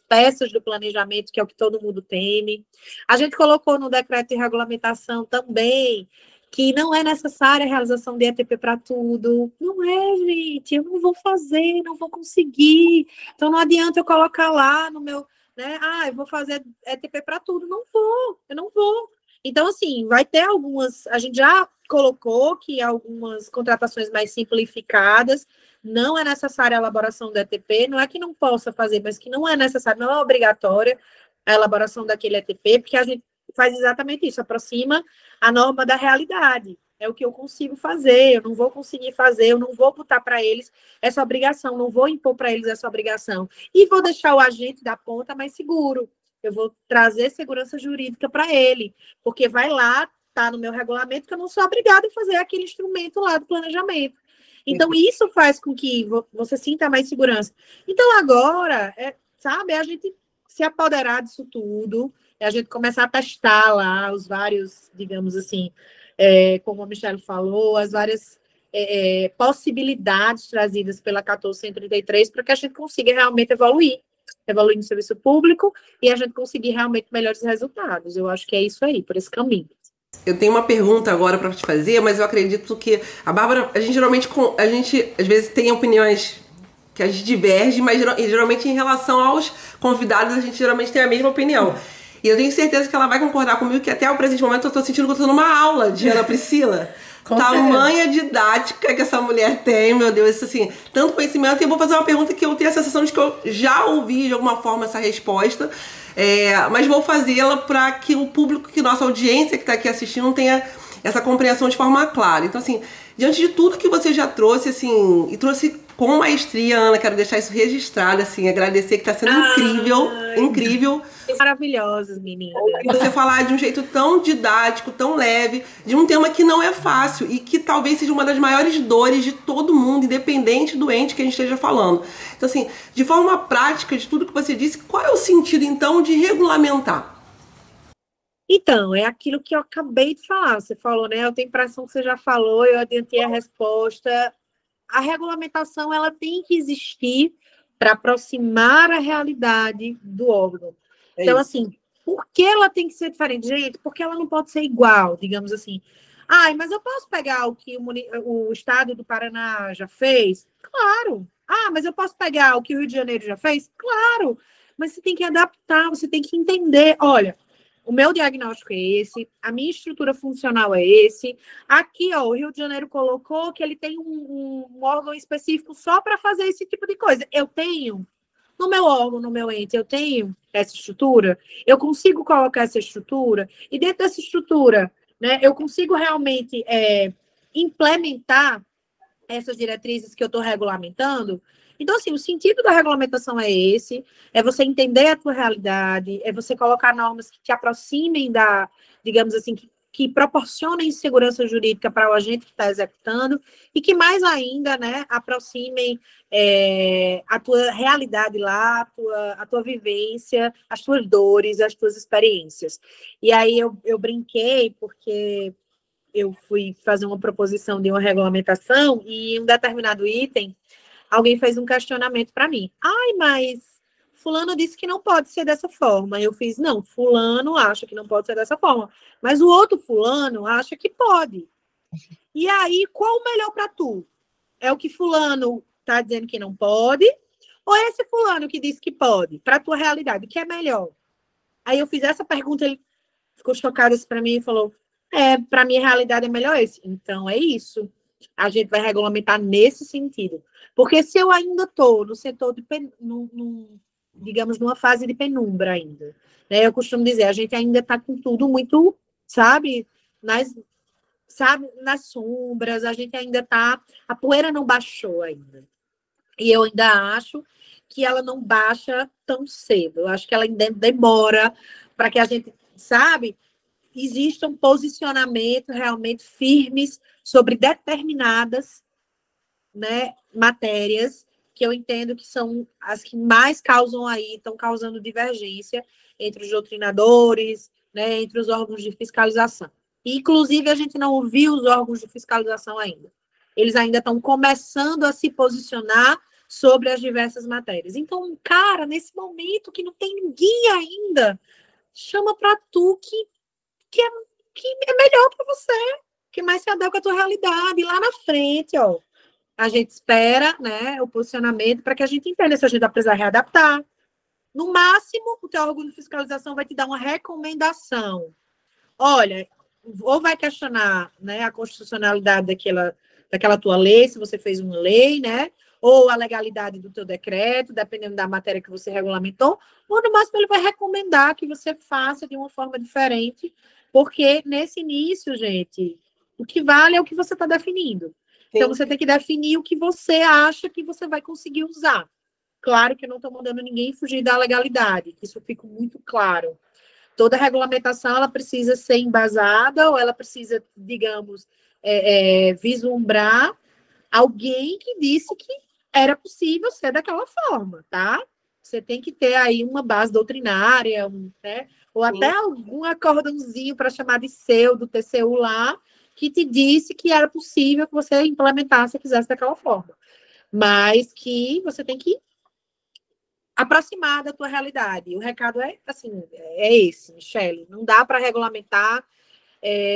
peças do planejamento, que é o que todo mundo teme. A gente colocou no decreto de regulamentação também que não é necessária a realização de ETP para tudo. Não é, gente, eu não vou fazer, não vou conseguir. Então, não adianta eu colocar lá no meu, né, eu vou fazer ETP para tudo. Não vou, eu não vou. Então, assim, vai ter algumas, a gente já colocou que algumas contratações mais simplificadas, não é necessária a elaboração do ETP, não é que não possa fazer, mas que não é necessário, não é obrigatória a elaboração daquele ETP, porque a gente faz exatamente isso, aproxima a norma da realidade. É o que eu consigo fazer, eu não vou conseguir fazer, eu não vou botar para eles essa obrigação, não vou impor para eles essa obrigação. E vou deixar o agente da ponta mais seguro. Eu vou trazer segurança jurídica para ele, porque vai lá, tá no meu regulamento, que eu não sou obrigada a fazer aquele instrumento lá do planejamento. Então, isso faz com que você sinta mais segurança. Então, agora, a gente se apoderar disso tudo, a gente começar a testar lá os vários, digamos assim, como a Michelle falou, as várias possibilidades trazidas pela 14.133 para que a gente consiga realmente evoluir no serviço público e a gente conseguir realmente melhores resultados. Eu acho que é isso aí, por esse caminho. Eu tenho uma pergunta agora para te fazer, mas eu acredito que a Bárbara, a gente às vezes tem opiniões que a gente diverge, mas geralmente em relação aos convidados a gente geralmente tem a mesma opinião. E eu tenho certeza que ela vai concordar comigo que até o presente momento eu tô sentindo que eu tô numa aula de Ana Priscila. Tamanha didática que essa mulher tem, meu Deus, isso assim, tanto conhecimento. E eu vou fazer uma pergunta que eu tenho a sensação de que eu já ouvi de alguma forma essa resposta, mas vou fazê-la para que o público, que nossa audiência que está aqui assistindo tenha essa compreensão de forma clara. Então, assim, diante de tudo que você já trouxe, assim, e trouxe com maestria, Ana, quero deixar isso registrado, assim, agradecer que está sendo incrível. Maravilhosos, meninas. Você falar de um jeito tão didático, tão leve, de um tema que não é fácil e que talvez seja uma das maiores dores de todo mundo, independente do ente que a gente esteja falando. Então, assim, de forma prática, de tudo que você disse, qual é o sentido, então, de regulamentar? Então, é aquilo que eu acabei de falar. Você falou, né? Eu tenho a impressão que você já falou, eu adiantei a resposta. A regulamentação, ela tem que existir para aproximar a realidade do órgão. Então, assim, por que ela tem que ser diferente? Gente, porque ela não pode ser igual, digamos assim. Mas eu posso pegar o que o Estado do Paraná já fez? Claro. Mas eu posso pegar o que o Rio de Janeiro já fez? Claro. Mas você tem que adaptar, você tem que entender. Olha, o meu diagnóstico é esse, a minha estrutura funcional é esse. Aqui, ó, o Rio de Janeiro colocou que ele tem um órgão específico só para fazer esse tipo de coisa. Eu tenho... No meu órgão, no meu ente, eu tenho essa estrutura, eu consigo colocar essa estrutura, e dentro dessa estrutura, né, eu consigo realmente implementar essas diretrizes que eu estou regulamentando. Então, assim, o sentido da regulamentação é esse, é você entender a tua realidade, é você colocar normas que te aproximem da, digamos assim, que proporcionem segurança jurídica para o agente que está executando e que mais ainda, né, aproximem a tua realidade lá, a tua vivência, as tuas dores, as tuas experiências. E aí eu brinquei porque eu fui fazer uma proposição de uma regulamentação e em um determinado item alguém fez um questionamento para mim. Mas fulano disse que não pode ser dessa forma. Eu fiz, não, fulano acha que não pode ser dessa forma. Mas o outro fulano acha que pode. E aí, qual o melhor para tu? É o que fulano tá dizendo que não pode? Ou esse fulano que diz que pode? Para tua realidade, o que é melhor? Aí eu fiz essa pergunta, ele ficou chocado assim para mim e falou, para mim a realidade é melhor esse. Então é isso, a gente vai regulamentar nesse sentido. Porque se eu ainda estou no setor, digamos, numa fase de penumbra ainda, né? Eu costumo dizer, a gente ainda está com tudo muito, nas sombras, a gente ainda está... A poeira não baixou ainda. E eu ainda acho que ela não baixa tão cedo. Eu acho que ela ainda demora para que a gente, exista um posicionamento realmente firmes sobre determinadas, matérias que eu entendo que são as que mais causam aí, estão causando divergência entre os doutrinadores, entre os órgãos de fiscalização. Inclusive, a gente não ouviu os órgãos de fiscalização ainda. Eles ainda estão começando a se posicionar sobre as diversas matérias. Então, cara, nesse momento que não tem ninguém ainda, chama para tu que é melhor para você, que mais se adequa à tua realidade. E lá na frente, ó, a gente espera, o posicionamento para que a gente entenda se a gente vai precisar readaptar. No máximo, o teu órgão de fiscalização vai te dar uma recomendação. Olha, ou vai questionar, a constitucionalidade daquela tua lei, se você fez uma lei, ou a legalidade do teu decreto, dependendo da matéria que você regulamentou, ou no máximo ele vai recomendar que você faça de uma forma diferente, porque nesse início, gente, o que vale é o que você está definindo. Sim. Então, você tem que definir o que você acha que você vai conseguir usar. Claro que eu não estou mandando ninguém fugir da legalidade, isso fica muito claro. Toda regulamentação, ela precisa ser embasada, ou ela precisa, digamos, vislumbrar alguém que disse que era possível ser daquela forma, tá? Você tem que ter aí uma base doutrinária, ou até algum acordãozinho para chamar de seu, do TCU lá, que te disse que era possível que você implementasse, se quisesse daquela forma. Mas que você tem que aproximar da tua realidade. O recado é esse, Michelle. Não dá para regulamentar,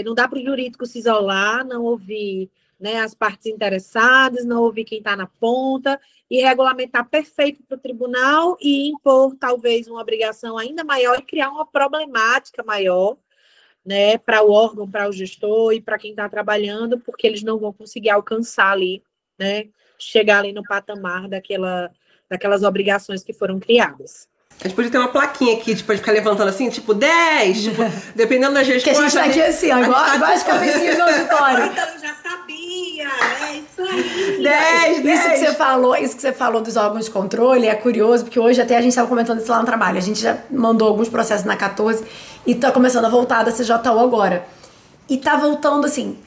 não dá para o jurídico se isolar, não ouvir as partes interessadas, não ouvir quem está na ponta, e regulamentar perfeito para o tribunal e impor, talvez, uma obrigação ainda maior e criar uma problemática maior, para o órgão, para o gestor e para quem está trabalhando, porque eles não vão conseguir alcançar ali, chegar ali no patamar daquelas obrigações que foram criadas. A gente podia ter uma plaquinha aqui, a gente ficar levantando assim, 10, dependendo das respostas. Que a gente tá aqui assim, igual as cabecinhas do auditório. Então, eu já sabia, isso aí. 10. Isso que você falou dos órgãos de controle é curioso, porque hoje até a gente estava comentando isso lá no trabalho. A gente já mandou alguns processos na 14 e tá começando a voltar da CJO agora. E tá voltando assim,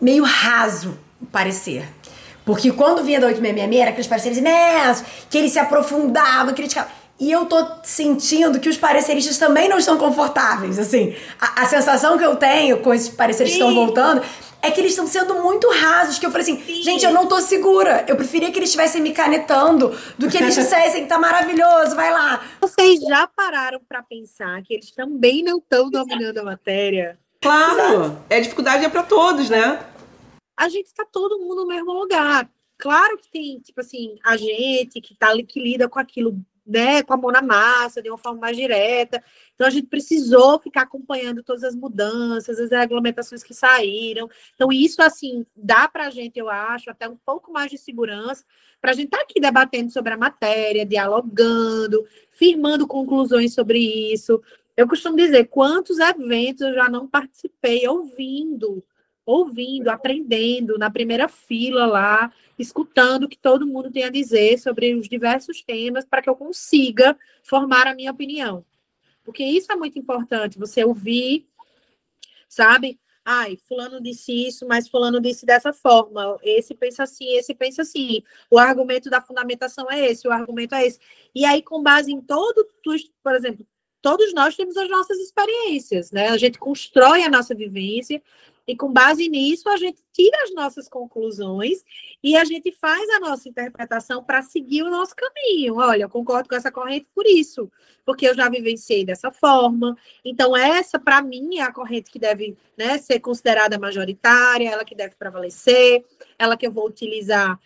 meio raso o parecer. Porque quando vinha da 8.666, era aqueles pareceres imensos, que eles se aprofundavam, criticavam. E eu tô sentindo que os pareceristas também não estão confortáveis, assim. A sensação que eu tenho com esses pareceres que estão voltando é que eles estão sendo muito rasos, que eu falei assim, gente, eu não tô segura. Eu preferia que eles estivessem me canetando do que eles dissessem, tá maravilhoso, vai lá. Vocês já pararam pra pensar que eles também não estão dominando a matéria? Claro! Exato. A dificuldade é pra todos, A gente está todo mundo no mesmo lugar. Claro que tem, a gente que lida com aquilo, com a mão na massa, de uma forma mais direta. Então, a gente precisou ficar acompanhando todas as mudanças, as regulamentações que saíram. Então, isso, dá para a gente, eu acho, até um pouco mais de segurança, para a gente estar aqui debatendo sobre a matéria, dialogando, firmando conclusões sobre isso. Eu costumo dizer, quantos eventos eu já não participei ouvindo, aprendendo, na primeira fila lá, escutando o que todo mundo tem a dizer sobre os diversos temas para que eu consiga formar a minha opinião. Porque isso é muito importante, você ouvir, Ai, fulano disse isso, mas fulano disse dessa forma. Esse pensa assim, esse pensa assim. O argumento da fundamentação é esse, o argumento é esse. E aí, com base em por exemplo, todos nós temos as nossas experiências, A gente constrói a nossa vivência, e com base nisso, a gente tira as nossas conclusões e a gente faz a nossa interpretação para seguir o nosso caminho. Olha, eu concordo com essa corrente por isso, porque eu já vivenciei dessa forma. Então, essa, para mim, é a corrente que deve ser considerada majoritária, ela que deve prevalecer, ela que eu vou utilizar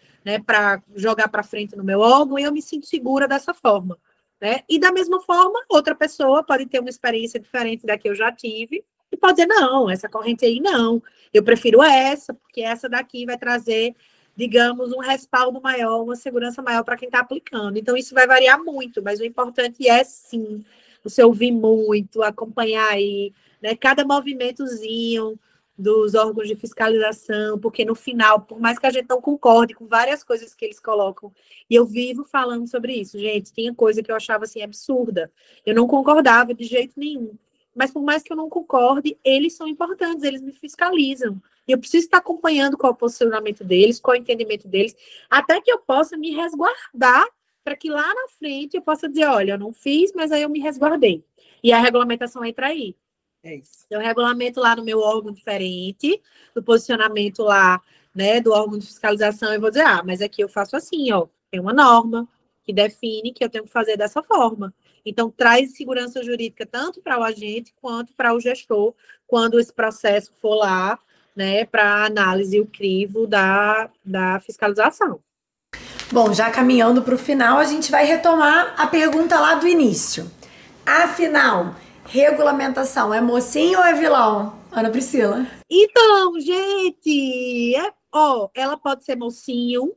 para jogar para frente no meu órgão, e eu me sinto segura dessa forma. né? E da mesma forma, outra pessoa pode ter uma experiência diferente da que eu já tive e pode dizer, não, essa corrente aí não, eu prefiro essa, porque essa daqui vai trazer, digamos, um respaldo maior, uma segurança maior para quem está aplicando. Então, isso vai variar muito, mas o importante é, sim, você ouvir muito, acompanhar aí, né, cada movimentozinho dos órgãos de fiscalização, porque no final, por mais que a gente não concorde com várias coisas que eles colocam, e eu vivo falando sobre isso, gente, tinha coisa que eu achava, assim, absurda, eu não concordava de jeito nenhum, mas por mais que eu não concorde, eles são importantes, eles me fiscalizam, e eu preciso estar acompanhando qual é o posicionamento deles, qual é o entendimento deles, até que eu possa me resguardar, para que lá na frente eu possa dizer, olha, eu não fiz, mas aí eu me resguardei, e a regulamentação entra aí. É isso. Eu regulamento lá no meu órgão diferente, do posicionamento lá, né, do órgão de fiscalização, eu vou dizer, ah, mas aqui eu faço assim, ó, tem uma norma que define que eu tenho que fazer dessa forma. Então, traz segurança jurídica tanto para o agente quanto para o gestor, quando esse processo for lá, né, para análise e o crivo da fiscalização. Bom, já caminhando para o final, a gente vai retomar a pergunta lá do início. Afinal, regulamentação é mocinho ou é vilão? Ana Priscila. Então, gente, ela pode ser mocinho,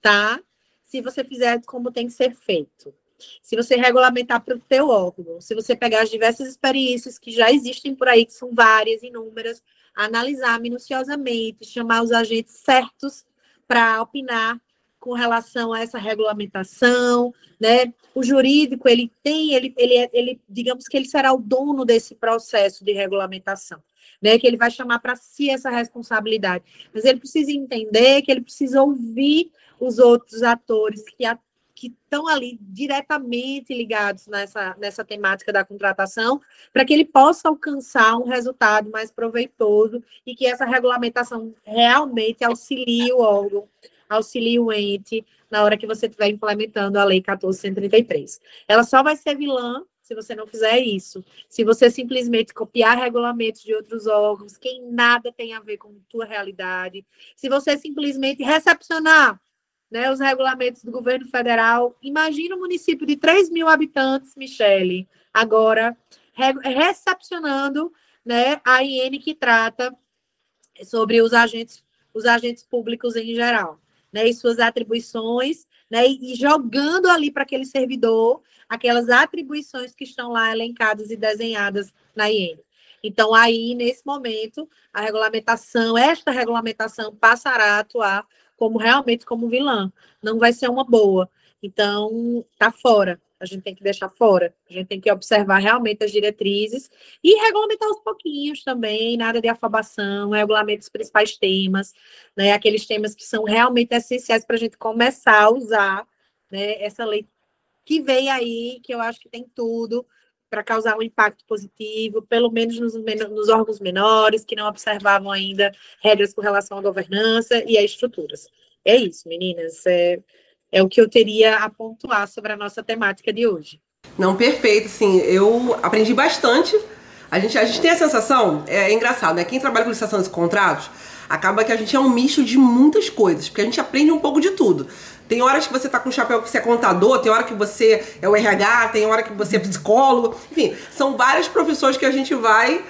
tá? Se você fizer como tem que ser feito. Se você regulamentar para o teu órgão, se você pegar as diversas experiências que já existem por aí, que são várias, inúmeras, analisar minuciosamente, chamar os agentes certos para opinar com relação a essa regulamentação, né? O jurídico, ele digamos que ele será o dono desse processo de regulamentação, né? Que ele vai chamar para si essa responsabilidade. Mas ele precisa entender que ele precisa ouvir os outros atores que estão ali diretamente ligados nessa temática da contratação, para que ele possa alcançar um resultado mais proveitoso e que essa regulamentação realmente auxilie o órgão, auxilie o ente na hora que você estiver implementando a Lei 14.133. Ela só vai ser vilã se você não fizer isso. Se você simplesmente copiar regulamentos de outros órgãos, que em nada tem a ver com a tua realidade. Se você simplesmente recepcionar, né, os regulamentos do governo federal. Imagina um município de 3 mil habitantes, Michelle, agora recepcionando, né, a IN que trata sobre os agentes públicos em geral, né, e suas atribuições, né, e jogando ali para aquele servidor aquelas atribuições que estão lá elencadas e desenhadas na IN. Então, aí, nesse momento, a regulamentação, esta regulamentação passará a atuar como realmente como vilã. Não vai ser uma boa. Então, tá fora. A gente tem que deixar fora. A gente tem que observar realmente as diretrizes e regulamentar aos pouquinhos também, nada de afobação, regulamenta os principais temas, né, aqueles temas que são realmente essenciais para a gente começar a usar, né, essa lei que vem aí, que eu acho que tem tudo para causar um impacto positivo, pelo menos nos órgãos menores, que não observavam ainda regras com relação à governança e a estruturas. É isso, meninas. É o que eu teria a pontuar sobre a nossa temática de hoje. Não, perfeito, sim. Eu aprendi bastante. A gente tem a sensação, é engraçado, né? Quem trabalha com licitação e contratos, acaba que a gente é um misto de muitas coisas, porque a gente aprende um pouco de tudo. Tem horas que você tá com o chapéu que você é contador, tem hora que você é o RH, tem hora que você é psicólogo, enfim, são várias profissões que a gente vai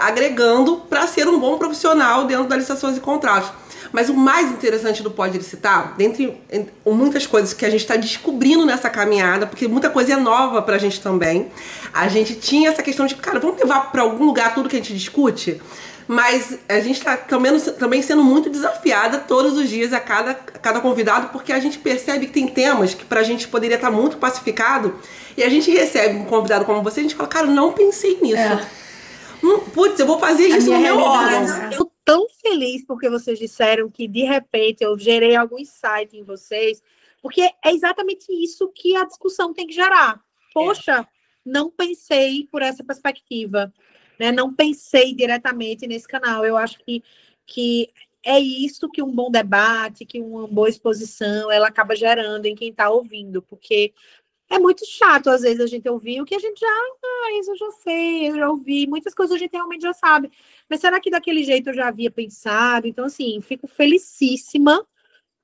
agregando para ser um bom profissional dentro das licitações e contratos. Mas o mais interessante do Pode Licitar, dentre muitas coisas que a gente está descobrindo nessa caminhada, porque muita coisa é nova pra gente também, a gente tinha essa questão de, cara, vamos levar para algum lugar tudo que a gente discute? Mas a gente está também sendo muito desafiada todos os dias, a cada convidado, porque a gente percebe que tem temas que pra gente poderia estar muito pacificado, e a gente recebe um convidado como você, a gente fala, cara, não pensei nisso. Putz, eu vou fazer isso no meu órgão. Eu tô tão feliz porque vocês disseram que, de repente, eu gerei algum insight em vocês, porque é exatamente isso que a discussão tem que gerar. Poxa, não pensei por essa perspectiva. Né, não pensei diretamente nesse canal. Eu acho que é isso que um bom debate, que uma boa exposição, ela acaba gerando em quem está ouvindo, porque é muito chato, às vezes, a gente ouvir o que a gente já... isso eu já sei, eu já ouvi. Muitas coisas a gente realmente já sabe. Mas será que daquele jeito eu já havia pensado? Então, assim, fico felicíssima,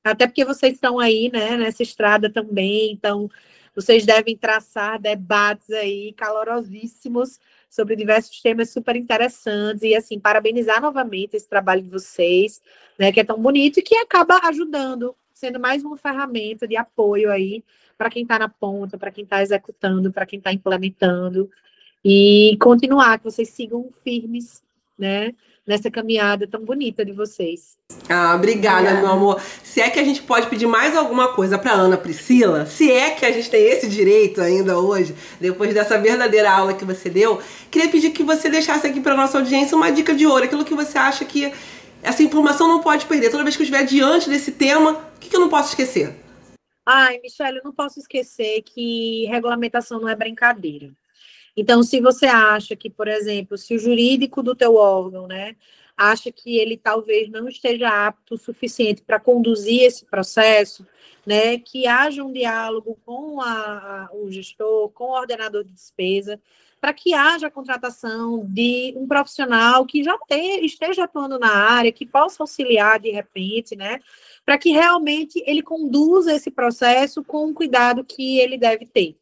até porque vocês estão aí, né, nessa estrada também, então... Vocês devem traçar debates aí calorosíssimos sobre diversos temas super interessantes, e assim, parabenizar novamente esse trabalho de vocês, né, que é tão bonito e que acaba ajudando, sendo mais uma ferramenta de apoio aí para quem está na ponta, para quem está executando, para quem está implementando, e continuar, que vocês sigam firmes, né, nessa caminhada tão bonita de vocês. Ah, obrigada, meu amor. Se é que a gente pode pedir mais alguma coisa para Ana Priscila, se é que a gente tem esse direito ainda hoje, depois dessa verdadeira aula que você deu, queria pedir que você deixasse aqui para nossa audiência uma dica de ouro, aquilo que você acha que essa informação não pode perder. Toda vez que eu estiver diante desse tema, o que eu não posso esquecer? Ai, Michelle, eu não posso esquecer que regulamentação não é brincadeira. Então, se você acha que, por exemplo, se o jurídico do teu órgão, né, acha que ele talvez não esteja apto o suficiente para conduzir esse processo, né, que haja um diálogo com o gestor, com o ordenador de despesa, para que haja a contratação de um profissional que já esteja atuando na área, que possa auxiliar de repente, né, para que realmente ele conduza esse processo com o cuidado que ele deve ter.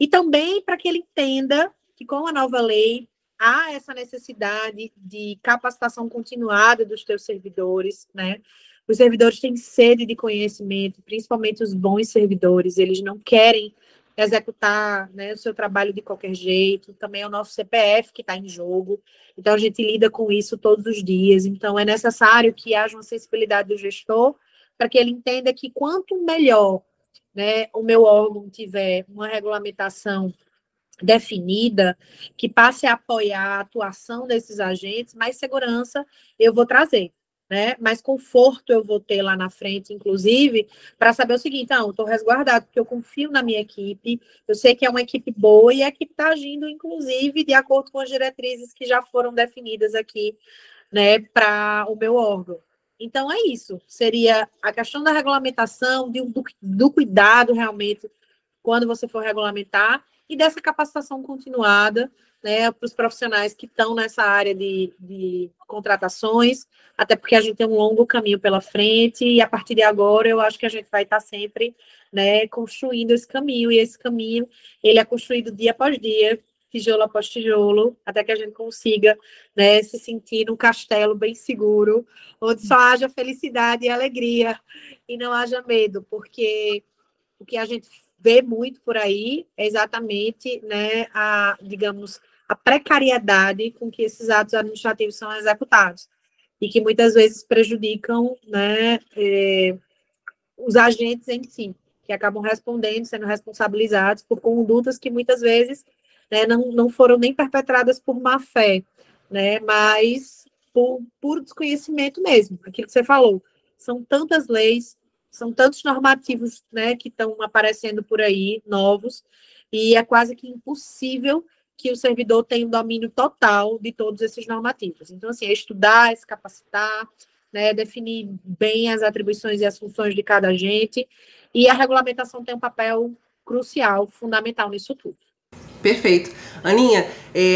E também para que ele entenda que com a nova lei há essa necessidade de capacitação continuada dos teus servidores, né? Os servidores têm sede de conhecimento, principalmente os bons servidores, eles não querem executar, né, o seu trabalho de qualquer jeito, também é o nosso CPF que está em jogo, então a gente lida com isso todos os dias, então é necessário que haja uma sensibilidade do gestor para que ele entenda que quanto melhor, né, o meu órgão tiver uma regulamentação definida, que passe a apoiar a atuação desses agentes, mais segurança eu vou trazer, né? Mais conforto eu vou ter lá na frente, inclusive, para saber o seguinte, então, eu estou resguardado, porque eu confio na minha equipe, eu sei que é uma equipe boa e a equipe está agindo, inclusive, de acordo com as diretrizes que já foram definidas aqui, né, para o meu órgão. Então, é isso. Seria a questão da regulamentação, do cuidado realmente quando você for regulamentar e dessa capacitação continuada, né, para os profissionais que estão nessa área de contratações, até porque a gente tem um longo caminho pela frente e a partir de agora eu acho que a gente vai estar sempre, né, construindo esse caminho, e esse caminho ele é construído dia após dia, tijolo após tijolo, até que a gente consiga, né, se sentir num castelo bem seguro, onde só haja felicidade e alegria, e não haja medo, porque o que a gente vê muito por aí é exatamente, né, a precariedade com que esses atos administrativos são executados, e que muitas vezes prejudicam, né, os agentes em si, que acabam respondendo, sendo responsabilizados por condutas que muitas vezes, né, não foram nem perpetradas por má fé, né, mas por puro desconhecimento mesmo, aquilo que você falou. São tantas leis, são tantos normativos, né, que estão aparecendo por aí, novos, e é quase que impossível que o servidor tenha um domínio total de todos esses normativos. Então, assim, é estudar, é se capacitar, né, definir bem as atribuições e as funções de cada agente, e a regulamentação tem um papel crucial, fundamental nisso tudo. Perfeito. Aninha,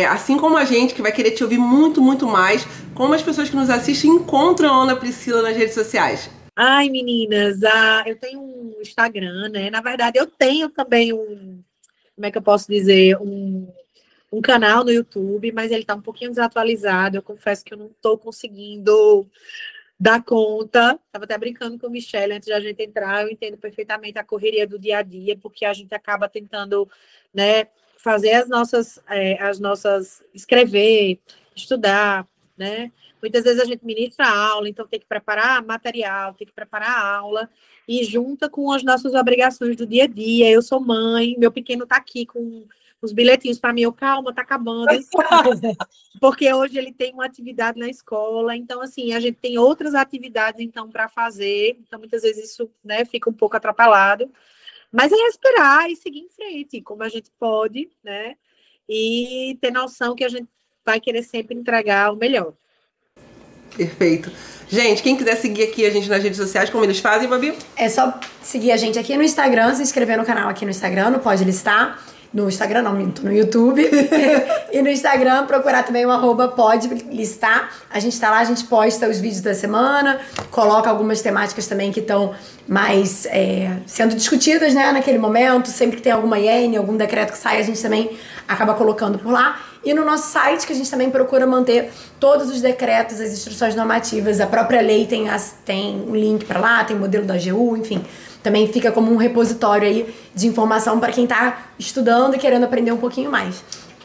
assim como a gente que vai querer te ouvir muito, muito mais, como as pessoas que nos assistem encontram a Ana Priscila nas redes sociais? Ai, meninas, eu tenho um Instagram, né? Na verdade, eu tenho também um canal no YouTube, mas ele tá um pouquinho desatualizado, eu confesso que eu não tô conseguindo dar conta. Estava até brincando com o Michelle antes de a gente entrar, eu entendo perfeitamente a correria do dia a dia, porque a gente acaba tentando, né, fazer escrever, estudar, né? Muitas vezes a gente ministra aula, então tem que preparar material, tem que preparar aula, e junta com as nossas obrigações do dia a dia. Eu sou mãe, meu pequeno tá aqui com os bilhetinhos para mim, calma, tá acabando, porque hoje ele tem uma atividade na escola, então, assim, a gente tem outras atividades, então, para fazer, então, muitas vezes isso, né, fica um pouco atrapalhado. Mas é respirar e seguir em frente, como a gente pode, né? E ter noção que a gente vai querer sempre entregar o melhor. Perfeito. Gente, quem quiser seguir aqui a gente nas redes sociais, como eles fazem, Babi? É só seguir a gente aqui no Instagram, se inscrever no canal aqui no Instagram, no Pode Licitar. no Instagram, não, minto, no YouTube e no Instagram, procurar também o @podlicitar. A gente tá lá, a gente posta os vídeos da semana, coloca algumas temáticas também que estão mais sendo discutidas, né, naquele momento. Sempre que tem alguma IN, algum decreto que sai, a gente também acaba colocando por lá. E no nosso site, que a gente também procura manter todos os decretos, as instruções normativas, a própria lei tem um link para lá, tem modelo da AGU, enfim. Também fica como um repositório aí de informação para quem está estudando e querendo aprender um pouquinho mais.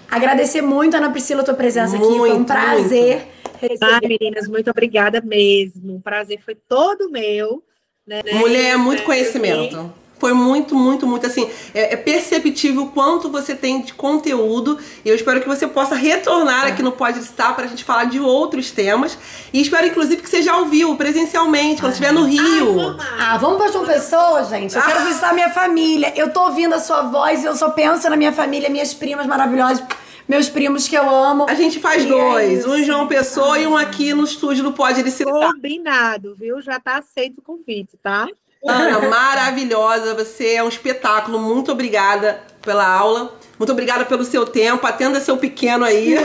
Agradecer muito, Ana Priscila, a tua presença aqui. Foi um prazer receber. Ai, meninas, muito obrigada mesmo. O prazer foi todo meu. Né? Mulher, é muito conhecimento. Foi muito, muito, muito, assim, é perceptível o quanto você tem de conteúdo, e eu espero que você possa retornar aqui no Pode Licitar para a gente falar de outros temas, e espero, inclusive, que você já ouviu presencialmente, quando estiver no Rio. Vamos para João Pessoa, gente, eu quero visitar minha família, eu tô ouvindo a sua voz e eu só penso na minha família, minhas primas maravilhosas, meus primos que eu amo. A gente faz dois, um em João Pessoa e um aqui no estúdio do Pode Licitar. Combinado, viu? Já tá aceito o convite, tá? Ana, maravilhosa, você é um espetáculo, muito obrigada pela aula, muito obrigada pelo seu tempo, atenda seu pequeno aí,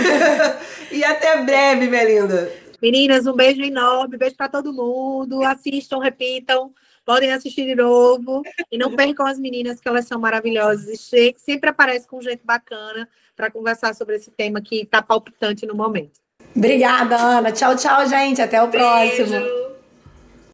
e até breve, minha linda. Meninas, um beijo enorme, beijo pra todo mundo, assistam, repitam, podem assistir de novo, e não percam as meninas, que elas são maravilhosas, e sempre aparece com um jeito bacana para conversar sobre esse tema que tá palpitante no momento. Obrigada, Ana, tchau, tchau, gente, até o próximo.